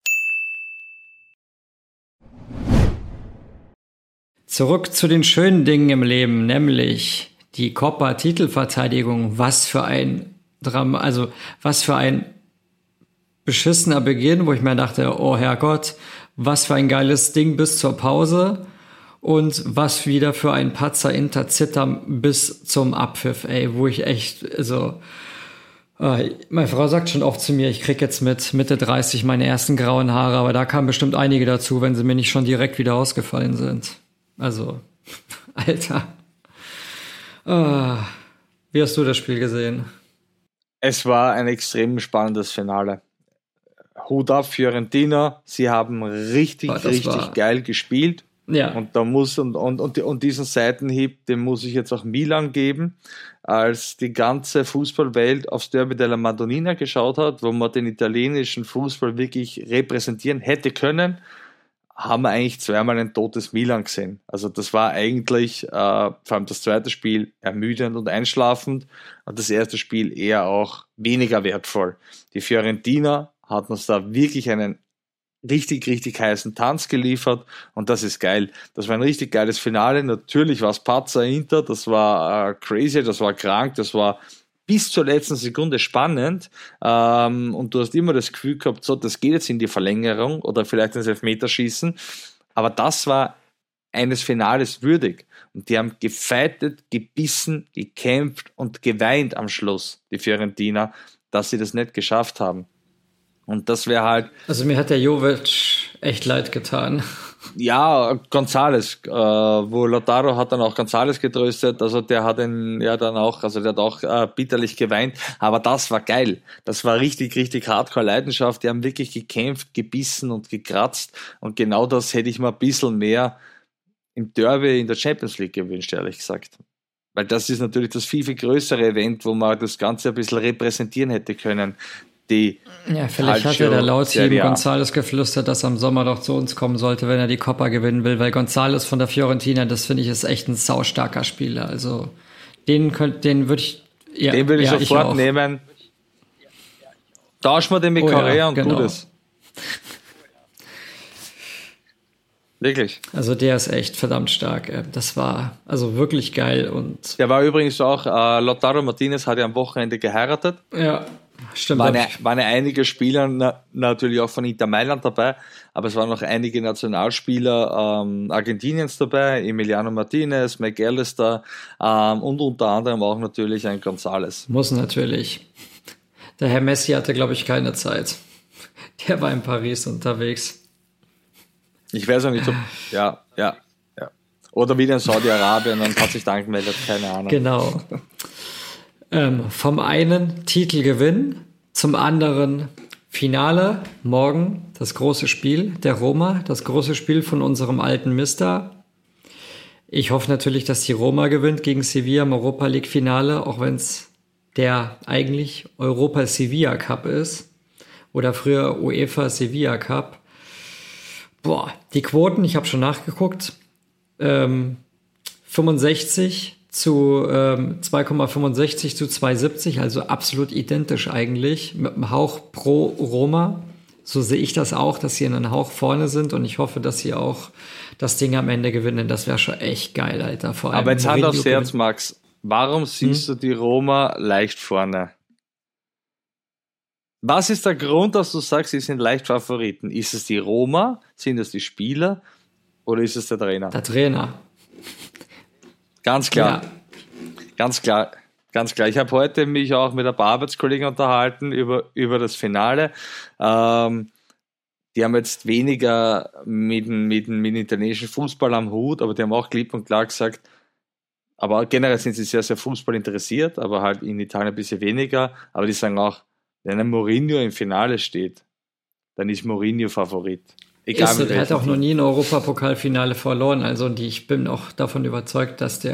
Zurück zu den schönen Dingen im Leben, nämlich die Coppa-Titelverteidigung. Was für ein Drama, also was für ein beschissener Beginn, wo ich mir dachte, oh Herrgott, was für ein geiles Ding bis zur Pause und was wieder für ein Patzer Inter-Zittern bis zum Abpfiff, ey, wo ich echt, also, meine Frau sagt schon oft zu mir, ich krieg jetzt mit Mitte 30 meine ersten grauen Haare, aber da kamen bestimmt einige dazu, wenn sie mir nicht schon direkt wieder ausgefallen sind. Also, Alter, wie hast du das Spiel gesehen? Es war ein extrem spannendes Finale. Hut ab, Fiorentina, sie haben richtig geil gespielt. Ja. Und da muss und diesen Seitenhieb, den muss ich jetzt auch Milan geben, als die ganze Fußballwelt aufs Derby della Madonnina geschaut hat, wo man den italienischen Fußball wirklich repräsentieren hätte können, haben wir eigentlich zweimal ein totes Milan gesehen. Also das war eigentlich, vor allem das zweite Spiel, ermüdend und einschlafend und das erste Spiel eher auch weniger wertvoll. Die Fiorentina hat uns da wirklich einen richtig, richtig heißen Tanz geliefert und das ist geil. Das war ein richtig geiles Finale. Natürlich war es Patzer Inter, das war crazy, das war krank, das war bis zur letzten Sekunde spannend und du hast immer das Gefühl gehabt, so, das geht jetzt in die Verlängerung oder vielleicht ins Elfmeterschießen, aber das war eines Finales würdig und die haben gefeitet, gebissen, gekämpft und geweint am Schluss, die Fiorentina, dass sie das nicht geschafft haben. Und das wäre halt... Also mir hat der Jovic echt leid getan. Ja, González, wo Lautaro hat dann auch González getröstet, also der hat ihn ja dann auch, also der hat auch bitterlich geweint, aber das war geil, das war richtig, richtig hardcore Leidenschaft, die haben wirklich gekämpft, gebissen und gekratzt und genau das hätte ich mir ein bisschen mehr im Derby in der Champions League gewünscht, ehrlich gesagt. Weil das ist natürlich das viel, viel größere Event, wo man das Ganze ein bisschen repräsentieren hätte können. Ja, vielleicht hat ja der Lautaro González geflüstert, dass er im Sommer doch zu uns kommen sollte, wenn er die Coppa gewinnen will, weil González von der Fiorentina, das finde ich, ist echt ein saustarker Spieler. Also den würde ich sofort nehmen. Tausch mal den mit Korea und genau. Tu das. Wirklich. Also der ist echt verdammt stark. Das war also wirklich geil. Und der war übrigens auch, Lautaro Martinez hat ja am Wochenende geheiratet. Ja. Stimmt, waren ja einige Spieler natürlich auch von Inter Mailand dabei, aber es waren noch einige Nationalspieler Argentiniens dabei, Emiliano Martinez, McAllister und unter anderem auch natürlich ein González. Muss natürlich. Der Herr Messi hatte, glaube ich, keine Zeit. Der war in Paris unterwegs. Ich weiß auch nicht, ob... Ja. Oder wieder in Saudi-Arabien, dann hat sich da angemeldet, keine Ahnung. Genau. Vom einen Titelgewinn, zum anderen Finale, morgen das große Spiel der Roma, das große Spiel von unserem alten Mister. Ich hoffe natürlich, dass die Roma gewinnt gegen Sevilla im Europa League Finale, auch wenn es der eigentlich Europa Sevilla Cup ist oder früher UEFA Sevilla Cup. Boah, die Quoten, ich habe schon nachgeguckt, 65 zu 2,65 zu 2,70, also absolut identisch eigentlich, mit einem Hauch pro Roma. So sehe ich das auch, dass sie in einem Hauch vorne sind und ich hoffe, dass sie auch das Ding am Ende gewinnen. Das wäre schon echt geil, Alter. Vor allem aber jetzt Hand aufs Herz, Max. Warum siehst du die Roma leicht vorne? Was ist der Grund, dass du sagst, sie sind leicht Favoriten? Ist es die Roma? Sind es die Spieler? Oder ist es der Trainer? Der Trainer. Ganz klar, ja. Ganz klar. Ich habe heute mich auch mit ein paar Arbeitskollegen unterhalten über das Finale. Die haben jetzt weniger mit dem italienischen Fußball am Hut, aber die haben auch klipp und klar gesagt, aber generell sind sie sehr, sehr Fußball interessiert, aber halt in Italien ein bisschen weniger. Aber die sagen auch, wenn ein Mourinho im Finale steht, dann ist Mourinho Favorit. Er hat auch noch nie ein Europapokalfinale verloren, also und ich bin auch davon überzeugt, dass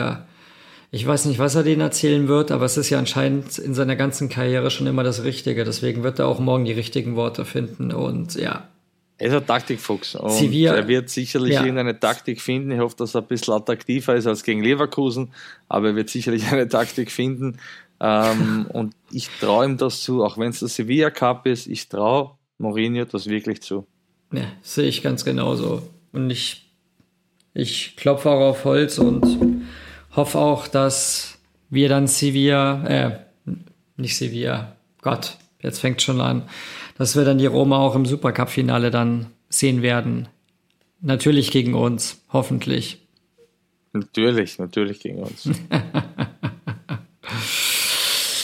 ich weiß nicht, was er denen erzählen wird, aber es ist ja anscheinend in seiner ganzen Karriere schon immer das Richtige, deswegen wird er auch morgen die richtigen Worte finden und ja. Er ist ein Taktikfuchs und er wird sicherlich irgendeine Taktik finden, ich hoffe, dass er ein bisschen attraktiver ist als gegen Leverkusen, aber er wird sicherlich eine Taktik finden und ich traue ihm das zu, auch wenn es der Sevilla Cup ist, ich traue Mourinho das wirklich zu. Ja, sehe ich ganz genauso. Und ich ich klopfe auch auf Holz und hoffe auch, dass wir dann dass wir dann die Roma auch im Supercup-Finale dann sehen werden. Natürlich gegen uns, hoffentlich. Natürlich gegen uns.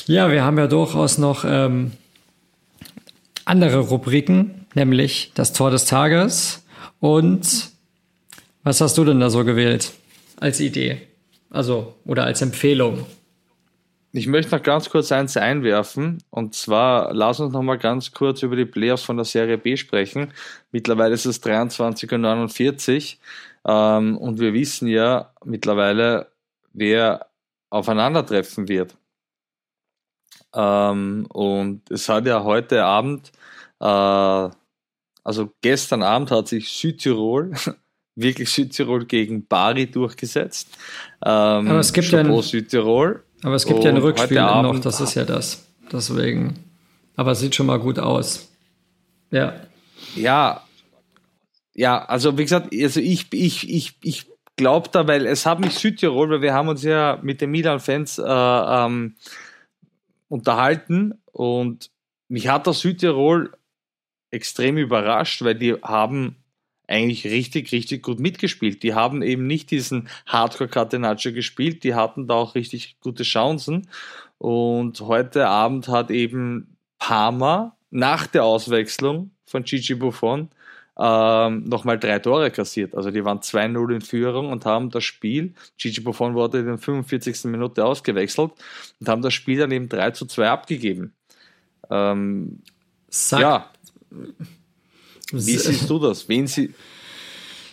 Ja, wir haben ja durchaus noch andere Rubriken, nämlich das Tor des Tages. Und was hast du denn da so gewählt als Idee? Also, oder als Empfehlung? Ich möchte noch ganz kurz eins einwerfen. Und zwar, lass uns noch mal ganz kurz über die Playoffs von der Serie B sprechen. Mittlerweile ist es 23:49. Und wir wissen ja mittlerweile, wer aufeinandertreffen wird. Und es hat ja heute Abend, also gestern Abend hat sich Südtirol gegen Bari durchgesetzt. Aber es gibt ja ein Rückspiel noch, das ist ja das. Deswegen. Aber es sieht schon mal gut aus. Ja, also wie gesagt, also ich glaube da, weil es hat mich Südtirol, weil wir haben uns ja mit den Milan-Fans unterhalten und mich hat das Südtirol extrem überrascht, weil die haben eigentlich richtig, richtig gut mitgespielt. Die haben eben nicht diesen Hardcore-Catenaccio gespielt, die hatten da auch richtig gute Chancen und heute Abend hat eben Parma nach der Auswechslung von Gigi Buffon nochmal 3 Tore kassiert. Also die waren 2-0 in Führung und haben das Spiel, Gigi Buffon wurde in der 45. Minute ausgewechselt und haben das Spiel dann eben 3-2 abgegeben. Wie siehst du das? Wen siehst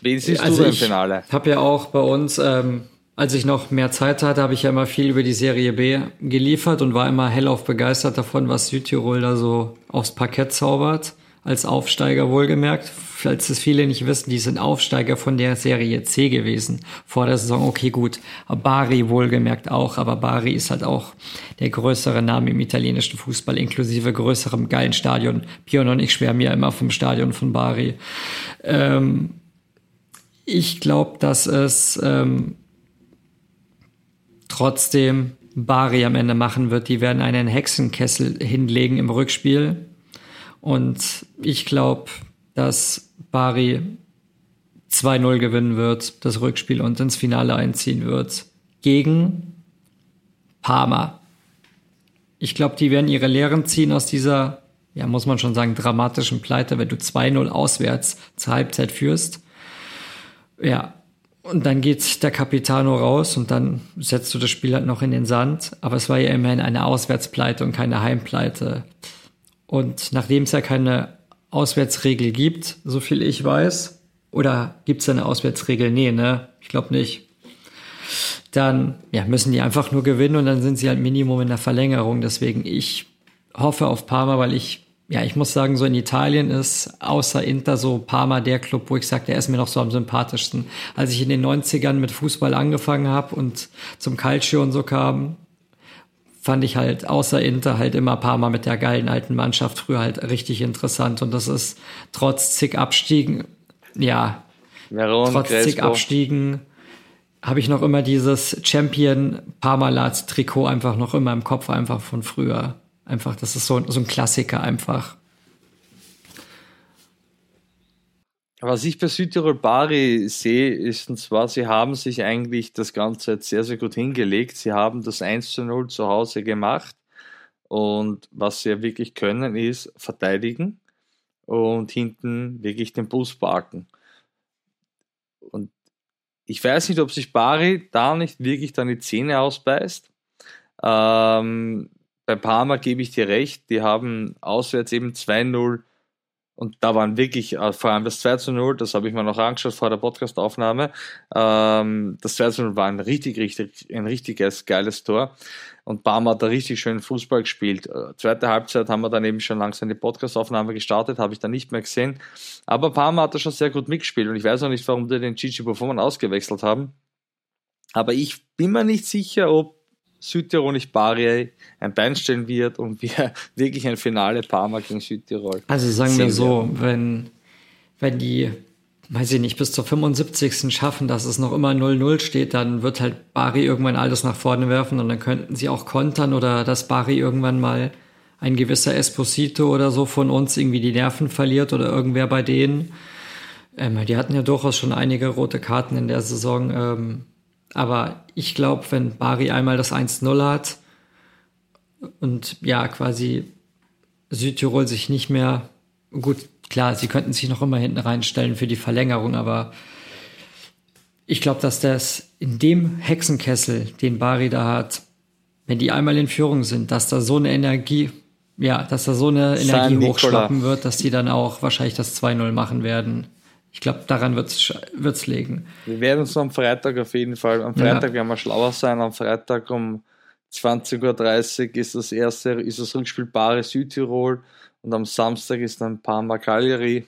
du im Finale? Ich habe ja auch bei uns, als ich noch mehr Zeit hatte, habe ich ja immer viel über die Serie B geliefert und war immer hellauf begeistert davon, was Südtirol da so aufs Parkett zaubert. Als Aufsteiger wohlgemerkt, falls es viele nicht wissen, die sind Aufsteiger von der Serie C gewesen vor der Saison. Okay, gut, Bari wohlgemerkt auch, aber Bari ist halt auch der größere Name im italienischen Fußball, inklusive größerem geilen Stadion. Björn und ich schwärmen ja immer vom Stadion von Bari. Ich glaube, dass es trotzdem Bari am Ende machen wird. Die werden einen Hexenkessel hinlegen im Rückspiel. Und ich glaube, dass Bari 2-0 gewinnen wird, das Rückspiel, und ins Finale einziehen wird. Gegen Parma. Ich glaube, die werden ihre Lehren ziehen aus dieser, ja, muss man schon sagen, dramatischen Pleite, wenn du 2-0 auswärts zur Halbzeit führst. Ja, und dann geht der Capitano raus und dann setzt du das Spiel halt noch in den Sand. Aber es war ja immerhin eine Auswärtspleite und keine Heimpleite. Und nachdem es ja keine Auswärtsregel gibt, so viel ich weiß, oder gibt es eine Auswärtsregel? Nee, ne? Ich glaube nicht. Dann müssen die einfach nur gewinnen und dann sind sie halt Minimum in der Verlängerung. Deswegen, ich hoffe auf Parma, weil ich muss sagen, so in Italien ist außer Inter so Parma der Club, wo ich sage, der ist mir noch so am sympathischsten. Als ich in den 90ern mit Fußball angefangen habe und zum Calcio und so kam, fand ich halt außer Inter halt immer Parma mit der geilen alten Mannschaft früher halt richtig interessant. Und das ist trotz zig Abstiegen, habe ich noch immer dieses Champion Parmalat-Trikot einfach noch immer im Kopf, einfach von früher. Einfach, das ist so ein Klassiker einfach. Was ich bei Südtirol Bari sehe, ist, und zwar, sie haben sich eigentlich das Ganze jetzt sehr, sehr gut hingelegt. Sie haben das 1-0 zu Hause gemacht. Und was sie ja wirklich können, ist verteidigen und hinten wirklich den Bus parken. Und ich weiß nicht, ob sich Bari da nicht wirklich dann die Zähne ausbeißt. Bei Parma gebe ich dir recht, die haben auswärts eben 2-0. Und da waren wirklich, vor allem das 2-0, das habe ich mir noch angeschaut vor der Podcast-Aufnahme, das 2-0 war ein richtig geiles Tor. Und Parma hat da richtig schön Fußball gespielt. Zweite Halbzeit haben wir dann eben schon langsam die Podcast-Aufnahme gestartet, habe ich dann nicht mehr gesehen. Aber Parma hat da schon sehr gut mitgespielt und ich weiß auch nicht, warum die den Gigi Buffon ausgewechselt haben. Aber ich bin mir nicht sicher, ob Südtirol nicht Bari ein Bein stellen wird und wir wirklich ein Finale Parma gegen Südtirol. Also sagen wir so, wenn die weiß ich nicht, bis zur 75. schaffen, dass es noch immer 0-0 steht, dann wird halt Bari irgendwann alles nach vorne werfen und dann könnten sie auch kontern oder dass Bari irgendwann mal ein gewisser Esposito oder so von uns irgendwie die Nerven verliert oder irgendwer bei denen. Die hatten ja durchaus schon einige rote Karten in der Saison. Aber ich glaube, wenn Bari einmal das 1-0 hat und ja quasi Südtirol sich nicht mehr gut... Klar, sie könnten sich noch immer hinten reinstellen für die Verlängerung, aber ich glaube, dass das in dem Hexenkessel, den Bari da hat, wenn die einmal in Führung sind, dass da so eine Energie, ja, dass da so eine Energie hochschlappen wird, dass die dann auch wahrscheinlich das 2-0 machen werden. Ich glaube, daran wird's liegen. Wir werden uns am Freitag auf jeden Fall, werden wir schlauer sein, am Freitag um 20.30 Uhr ist das Rückspiel Bari Südtirol. Und am Samstag ist dann Parma Cagliari.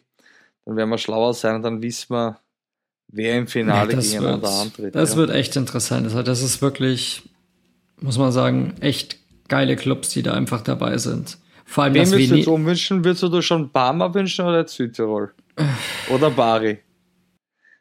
Dann werden wir schlauer sein und dann wissen wir, wer im Finale gegeneinander antritt. Das wird echt interessant. Also das ist wirklich, muss man sagen, echt geile Clubs, die da einfach dabei sind. Vor allem, wen würdest du jetzt umwünschen? Würdest du dir schon Parma wünschen oder Südtirol? Oder Bari?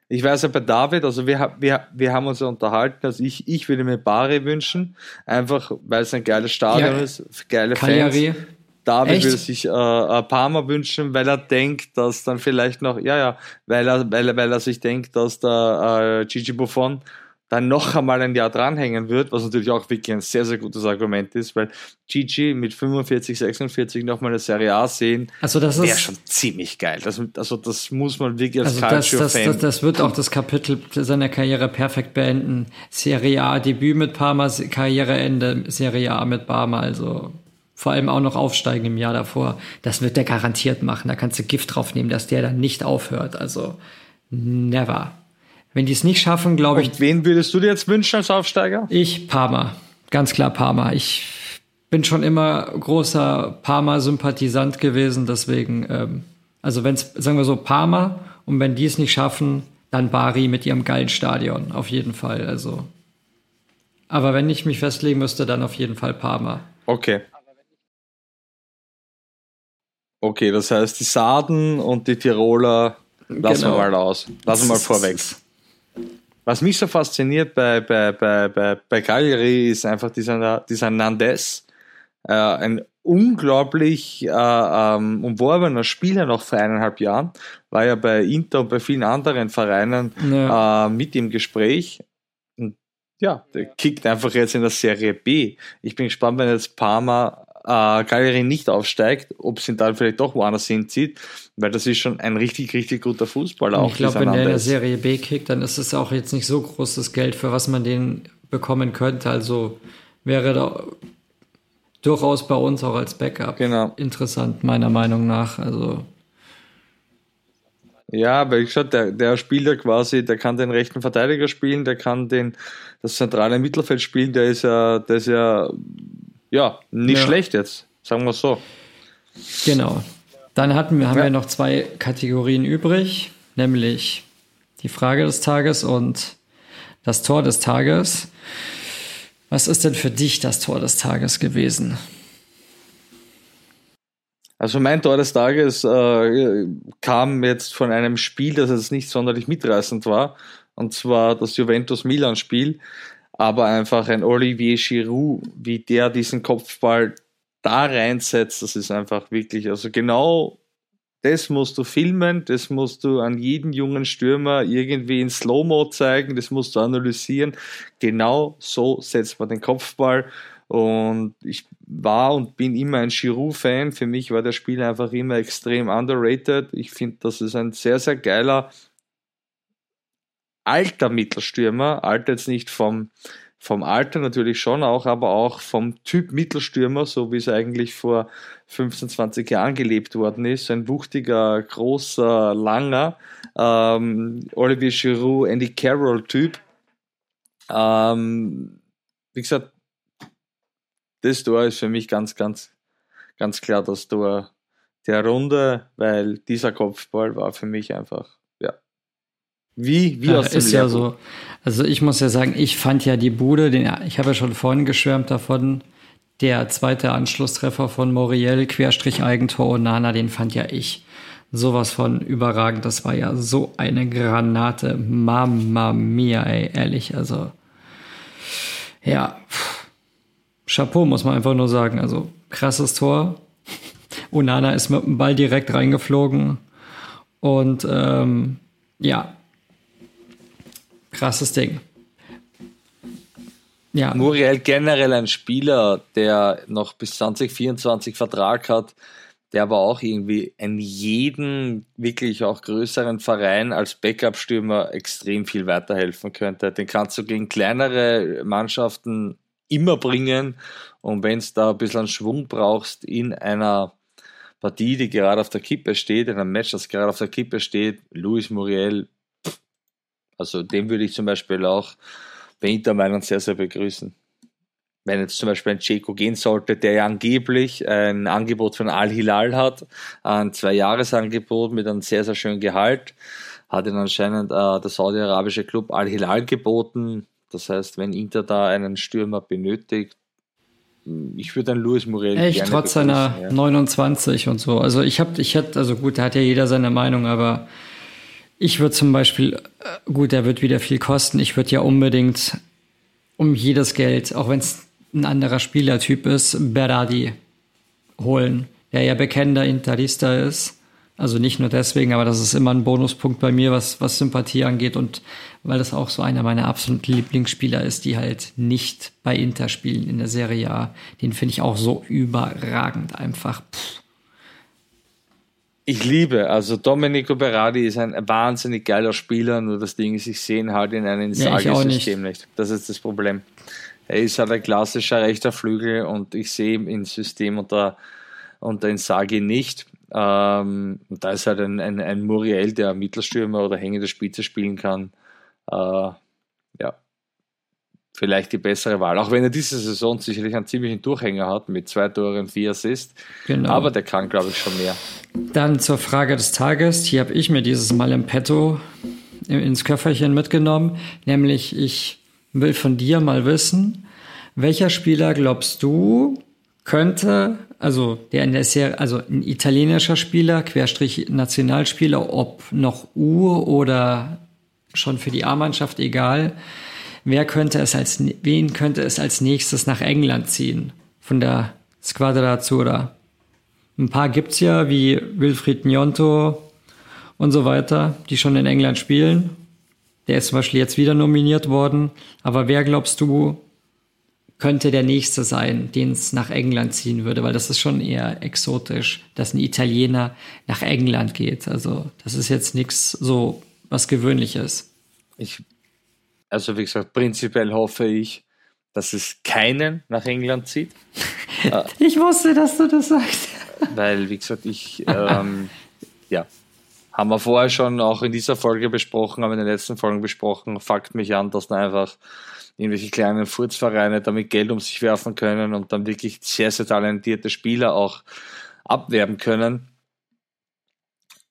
Ich weiß ja bei David, also wir haben uns ja unterhalten, also ich würde mir Bari wünschen, einfach weil es ein geiles Stadion ist, geile Cagliari. Fans. David Echt? Würde sich Parma wünschen, weil er denkt, dass dann vielleicht noch, weil er sich denkt, dass der Gigi Buffon dann noch einmal ein Jahr dranhängen wird, was natürlich auch wirklich ein sehr, sehr gutes Argument ist, weil Gigi mit 45, 46 nochmal eine Serie A sehen, also das wäre schon ziemlich geil. Das muss man wirklich als Calcio-Fan... Das wird auch das Kapitel seiner Karriere perfekt beenden. Serie A Debüt mit Parma, Karriereende Serie A mit Parma, also... Vor allem auch noch aufsteigen im Jahr davor. Das wird der garantiert machen. Da kannst du Gift drauf nehmen, dass der dann nicht aufhört. Also never. Wenn die es nicht schaffen, glaube ich... Und wen würdest du dir jetzt wünschen als Aufsteiger? Ich, Parma. Ganz klar Parma. Ich bin schon immer großer Parma-Sympathisant gewesen. Deswegen, also wenn es, sagen wir so, Parma. Und wenn die es nicht schaffen, dann Bari mit ihrem geilen Stadion. Auf jeden Fall. Also. Aber wenn ich mich festlegen müsste, dann auf jeden Fall Parma. Okay. Okay, das heißt, die Sarden und die Tiroler lassen wir mal aus. Lassen wir mal vorweg. Was mich so fasziniert bei Cagliari ist einfach dieser Nandes. Ein unglaublich umworbener Spieler noch vor 1,5 Jahren. War ja bei Inter und bei vielen anderen Vereinen mit im Gespräch. Und ja, der kickt einfach jetzt in der Serie B. Ich bin gespannt, wenn jetzt Parma... Cagliari nicht aufsteigt, ob es ihn dann vielleicht doch woanders hinzieht, weil das ist schon ein richtig, richtig guter Fußballer. Und ich glaube, wenn der in der Serie B kickt, dann ist es auch jetzt nicht so großes Geld, für was man den bekommen könnte. Also wäre da durchaus bei uns auch als Backup interessant, meiner Meinung nach. Also ja, weil ich gesagt, der spielt ja quasi, der kann den rechten Verteidiger spielen, der kann das zentrale Mittelfeld spielen, der ist ja nicht schlecht jetzt, sagen wir es so. Genau. Dann haben wir noch 2 Kategorien übrig, nämlich die Frage des Tages und das Tor des Tages. Was ist denn für dich das Tor des Tages gewesen? Also mein Tor des Tages kam jetzt von einem Spiel, das jetzt nicht sonderlich mitreißend war, und zwar das Juventus-Milan-Spiel. Aber einfach ein Olivier Giroud, wie der diesen Kopfball da reinsetzt, das ist einfach wirklich, also genau das musst du filmen, das musst du an jeden jungen Stürmer irgendwie in Slow-Mo zeigen, das musst du analysieren. Genau so setzt man den Kopfball. Und ich war und bin immer ein Giroud-Fan. Für mich war der Spieler einfach immer extrem underrated. Ich finde, das ist ein sehr, sehr geiler alter Mittelstürmer, alter jetzt nicht vom Alter natürlich schon auch, aber auch vom Typ Mittelstürmer, so wie es eigentlich vor 15, 20 Jahren gelebt worden ist. Ein wuchtiger, großer, langer, Olivier Giroud, Andy Carroll-Typ. Wie gesagt, das Tor ist für mich ganz, ganz, ganz klar das Tor der Runde, weil dieser Kopfball war für mich einfach wie aus dem ist Lehrbuch. Ja, so. Also ich muss ja sagen, ich fand ja die Bude, ich habe ja schon vorhin geschwärmt davon, der zweite Anschlusstreffer von Muriel, Querstrich Eigentor Onana, den fand ja ich sowas von überragend. Das war ja so eine Granate. Mamma mia, ey, ehrlich. Also, ja, Chapeau, muss man einfach nur sagen. Also, krasses Tor. Onana ist mit dem Ball direkt reingeflogen. Und ja, krasses Ding. Ja. Muriel generell ein Spieler, der noch bis 2024 Vertrag hat, der aber auch irgendwie in jedem wirklich auch größeren Verein als Backup-Stürmer extrem viel weiterhelfen könnte. Den kannst du gegen kleinere Mannschaften immer bringen und wenn es da ein bisschen Schwung brauchst in einer Partie, die gerade auf der Kippe steht, in einem Match, das gerade auf der Kippe steht, Luis Muriel, also den würde ich zum Beispiel auch bei Inter Mailand sehr, sehr begrüßen. Wenn jetzt zum Beispiel ein Dzeko gehen sollte, der ja angeblich ein Angebot von Al-Hilal hat, ein 2-Jahres-Angebot mit einem sehr, sehr schönen Gehalt, hat ihn anscheinend der saudi-arabische Club Al-Hilal geboten. Das heißt, wenn Inter da einen Stürmer benötigt, ich würde einen Luis Muriel echt, gerne trotz begrüßen, seiner ja. 29 und so. Also also gut, da hat ja jeder seine Meinung, aber ich würde zum Beispiel, gut, der wird wieder viel kosten, ich würde ja unbedingt um jedes Geld, auch wenn es ein anderer Spielertyp ist, Berardi holen, der ja bekennender Interista ist. Also nicht nur deswegen, aber das ist immer ein Bonuspunkt bei mir, was Sympathie angeht und weil das auch so einer meiner absoluten Lieblingsspieler ist, die halt nicht bei Inter spielen in der Serie A. Den finde ich auch so überragend einfach. Ich liebe, also Domenico Berardi ist ein wahnsinnig geiler Spieler, nur das Ding ist, ich sehe ihn halt in einem Inzaghi-System nicht. Das ist das Problem. Er ist halt ein klassischer rechter Flügel und ich sehe ihn im System unter Inzaghi nicht. Da ist halt ein Muriel, der Mittelstürmer oder hängende Spitze spielen kann. Ja, vielleicht die bessere Wahl. Auch wenn er diese Saison sicherlich einen ziemlichen Durchhänger hat mit 2 Toren, 4 Assists. Genau. Aber der kann, glaube ich, schon mehr. Dann zur Frage des Tages. Hier habe ich mir dieses Mal im Petto ins Köfferchen mitgenommen. Nämlich, ich will von dir mal wissen, welcher Spieler glaubst du könnte, also der in der Serie, also ein italienischer Spieler, Querstrich Nationalspieler, ob noch U oder schon für die A-Mannschaft, egal, wen könnte es als nächstes nach England ziehen? Von der Squadra Azzurra. Ein paar gibt's ja, wie Wilfried Gnonto und so weiter, die schon in England spielen. Der ist zum Beispiel jetzt wieder nominiert worden. Aber wer glaubst du, könnte der nächste sein, den es nach England ziehen würde? Weil das ist schon eher exotisch, dass ein Italiener nach England geht. Also das ist jetzt nichts so was Gewöhnliches. Also wie gesagt, prinzipiell hoffe ich, dass es keinen nach England zieht. Ich wusste, dass du das sagst. Weil, wie gesagt, ja, haben wir vorher schon auch in dieser Folge besprochen, haben wir in den letzten Folgen besprochen, fuckt mich an, dass dann einfach irgendwelche kleinen Furzvereine damit Geld um sich werfen können und dann wirklich sehr, sehr talentierte Spieler auch abwerben können.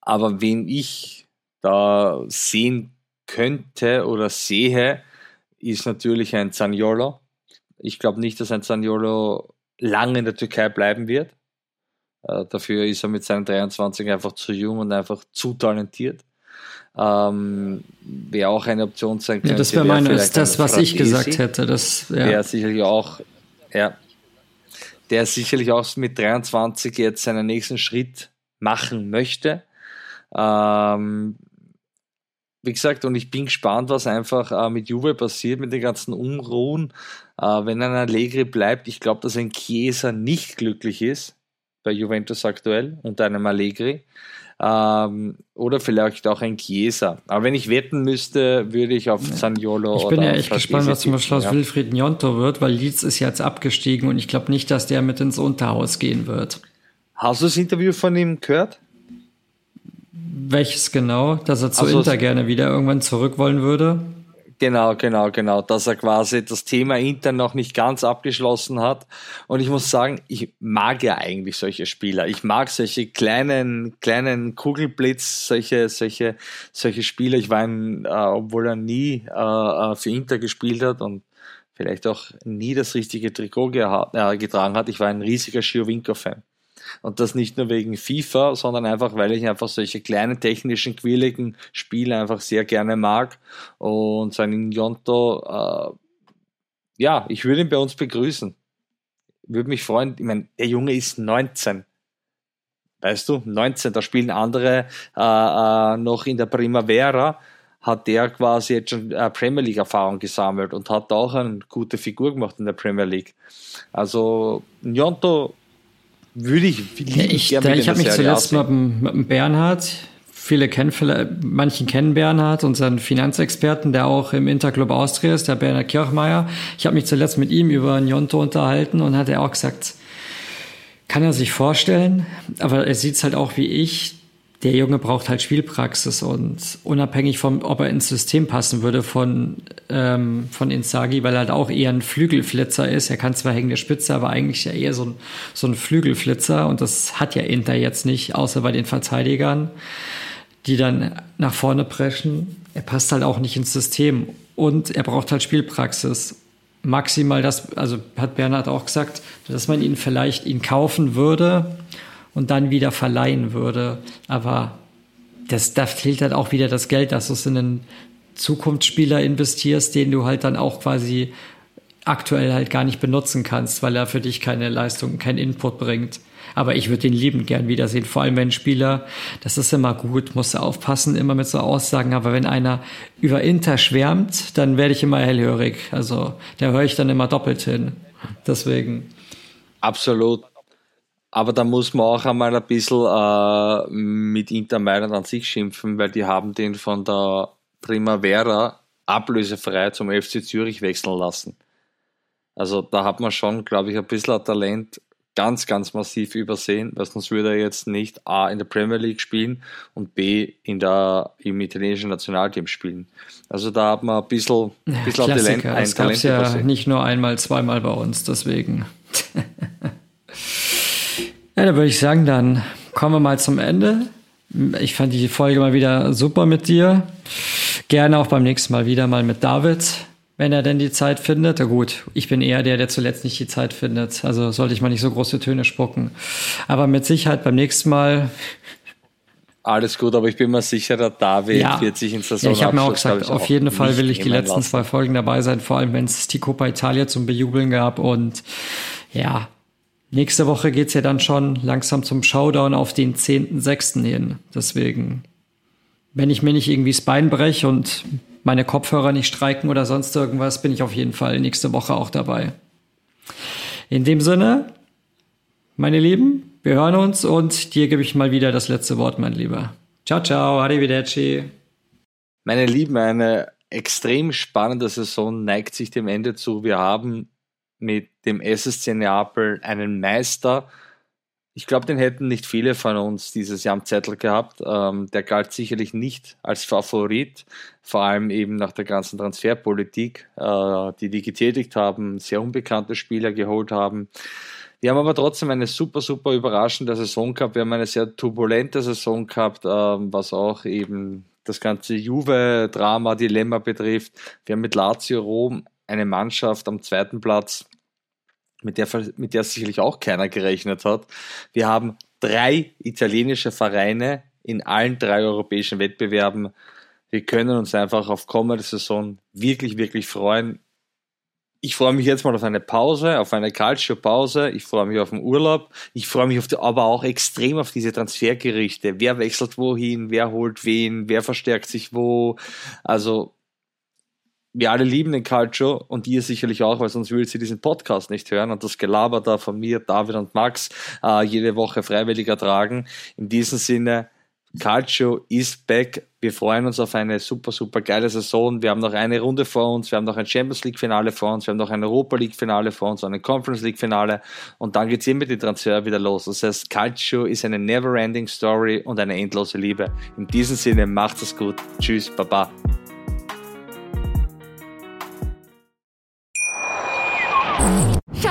Aber wen ich da sehen könnte oder sehe, ist natürlich ein Zaniolo. Ich glaube nicht, dass ein Zaniolo lange in der Türkei bleiben wird. Dafür ist er mit seinen 23 einfach zu jung und einfach zu talentiert. Wäre auch eine Option sein könnte. Ja, das wäre was ich gesagt hätte. Der sicherlich auch, ja, der sicherlich auch mit 23 jetzt seinen nächsten Schritt machen möchte. Wie gesagt, und ich bin gespannt, was einfach mit Juve passiert, mit den ganzen Unruhen. Wenn ein Allegri bleibt, ich glaube, dass ein Chiesa nicht glücklich ist bei Juventus aktuell unter einem Allegri. Oder vielleicht auch ein Chiesa. Aber wenn ich wetten müsste, würde ich auf Zaniolo oder... Ich bin ja echt gespannt, was zum Beispiel aus Wilfried Gnonto wird, weil Leeds ist jetzt abgestiegen und ich glaube nicht, dass der mit ins Unterhaus gehen wird. Hast du das Interview von ihm gehört? Welches genau? Dass er zu Inter gerne wieder irgendwann zurück wollen würde? Genau. Dass er quasi das Thema Inter noch nicht ganz abgeschlossen hat. Und ich muss sagen, ich mag ja eigentlich solche Spieler. Ich mag solche kleinen Kugelblitz, solche Spieler. Ich war, obwohl er nie für Inter gespielt hat und vielleicht auch nie das richtige Trikot getragen hat, ich war ein riesiger Giovinco-Fan. Und das nicht nur wegen FIFA, sondern einfach, weil ich einfach solche kleinen technischen, quirligen Spiele einfach sehr gerne mag. Und seinen Gnonto, ja, ich würde ihn bei uns begrüßen. Würde mich freuen. Ich meine, der Junge ist 19. Weißt du, 19, da spielen andere noch in der Primavera, hat der quasi jetzt schon Premier League-Erfahrung gesammelt und hat auch eine gute Figur gemacht in der Premier League. Also Gnonto würde ich gerne ich habe mich zuletzt mit Bernhard, manchen kennen Bernhard, unseren Finanzexperten, der auch im Interclub Austria ist, der Bernhard Kirchmeier. Ich habe mich zuletzt mit ihm über Gnonto unterhalten und hat er auch gesagt, kann er sich vorstellen, aber er sieht es halt auch wie ich, der Junge braucht halt Spielpraxis und unabhängig vom, ob er ins System passen würde von Inzaghi, weil er halt auch eher ein Flügelflitzer ist. Er kann zwar hängende Spitze, aber eigentlich ja eher so ein Flügelflitzer und das hat ja Inter jetzt nicht, außer bei den Verteidigern, die dann nach vorne preschen. Er passt halt auch nicht ins System und er braucht halt Spielpraxis. Maximal das, also hat Bernhard auch gesagt, dass man ihn vielleicht kaufen würde und dann wieder verleihen würde. Aber da fehlt halt auch wieder das Geld, dass du es in einen Zukunftsspieler investierst, den du halt dann auch quasi aktuell halt gar nicht benutzen kannst, weil er für dich keine Leistung, keinen Input bringt. Aber ich würde ihn liebend gern wiedersehen, vor allem wenn ein Spieler, das ist immer gut, musst du aufpassen, immer mit so Aussagen, aber wenn einer über Inter schwärmt, dann werde ich immer hellhörig. Also da höre ich dann immer doppelt hin. Deswegen. Absolut. Aber da muss man auch einmal ein bisschen mit Inter Mailand an sich schimpfen, weil die haben den von der Primavera ablösefrei zum FC Zürich wechseln lassen. Also da hat man schon, glaube ich, ein bisschen ein Talent ganz, ganz massiv übersehen, weil sonst würde er jetzt nicht A in der Premier League spielen und B im italienischen Nationalteam spielen. Also da hat man ein bisschen Talent übersehen. Das gab es ja nicht nur einmal, zweimal bei uns, deswegen. Ja, da würde ich sagen, dann kommen wir mal zum Ende. Ich fand die Folge mal wieder super mit dir. Gerne auch beim nächsten Mal wieder mal mit David, wenn er denn die Zeit findet. Ja gut, ich bin eher der zuletzt nicht die Zeit findet. Also sollte ich mal nicht so große Töne spucken. Aber mit Sicherheit beim nächsten Mal. Alles gut, aber ich bin mir sicher, dass David wird sich in Saison ich habe mir auch gesagt, auf jeden Fall will ich die letzten 2 Folgen dabei sein. Vor allem, wenn es die Coppa Italia zum Bejubeln gab. Und ja, nächste Woche geht's ja dann schon langsam zum Showdown auf den 10.06. hin. Deswegen, wenn ich mir nicht irgendwie das Bein breche und meine Kopfhörer nicht streiken oder sonst irgendwas, bin ich auf jeden Fall nächste Woche auch dabei. In dem Sinne, meine Lieben, wir hören uns und dir gebe ich mal wieder das letzte Wort, mein Lieber. Ciao, ciao, arrivederci. Meine Lieben, eine extrem spannende Saison neigt sich dem Ende zu. Wir haben mit dem SSC Neapel einen Meister. Ich glaube, den hätten nicht viele von uns dieses Jahr am Zettel gehabt. Der galt sicherlich nicht als Favorit, vor allem eben nach der ganzen Transferpolitik, die getätigt haben, sehr unbekannte Spieler geholt haben. Wir haben aber trotzdem eine super, super überraschende Saison gehabt. Wir haben eine sehr turbulente Saison gehabt, was auch eben das ganze Juve-Drama, Dilemma betrifft. Wir haben mit Lazio Rom eine Mannschaft am 2. Platz, mit der sicherlich auch keiner gerechnet hat. Wir haben 3 italienische Vereine in allen 3 europäischen Wettbewerben. Wir können uns einfach auf kommende Saison wirklich, wirklich freuen. Ich freue mich jetzt mal auf eine Pause, auf eine Calcio-Pause. Ich freue mich auf den Urlaub. Ich freue mich aber auch extrem auf diese Transfergerüchte. Wer wechselt wohin, wer holt wen, wer verstärkt sich wo. Also wir alle lieben den Calcio und ihr sicherlich auch, weil sonst würdet ihr diesen Podcast nicht hören und das Gelaber da von mir, David und Max jede Woche freiwillig ertragen. In diesem Sinne, Calcio is back. Wir freuen uns auf eine super, super geile Saison. Wir haben noch eine Runde vor uns, wir haben noch ein Champions League Finale vor uns, wir haben noch ein Europa League Finale vor uns, ein Conference League Finale und dann geht's eben mit den Transfer wieder los. Das heißt, Calcio ist eine never ending Story und eine endlose Liebe. In diesem Sinne, macht es gut. Tschüss, Baba.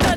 Da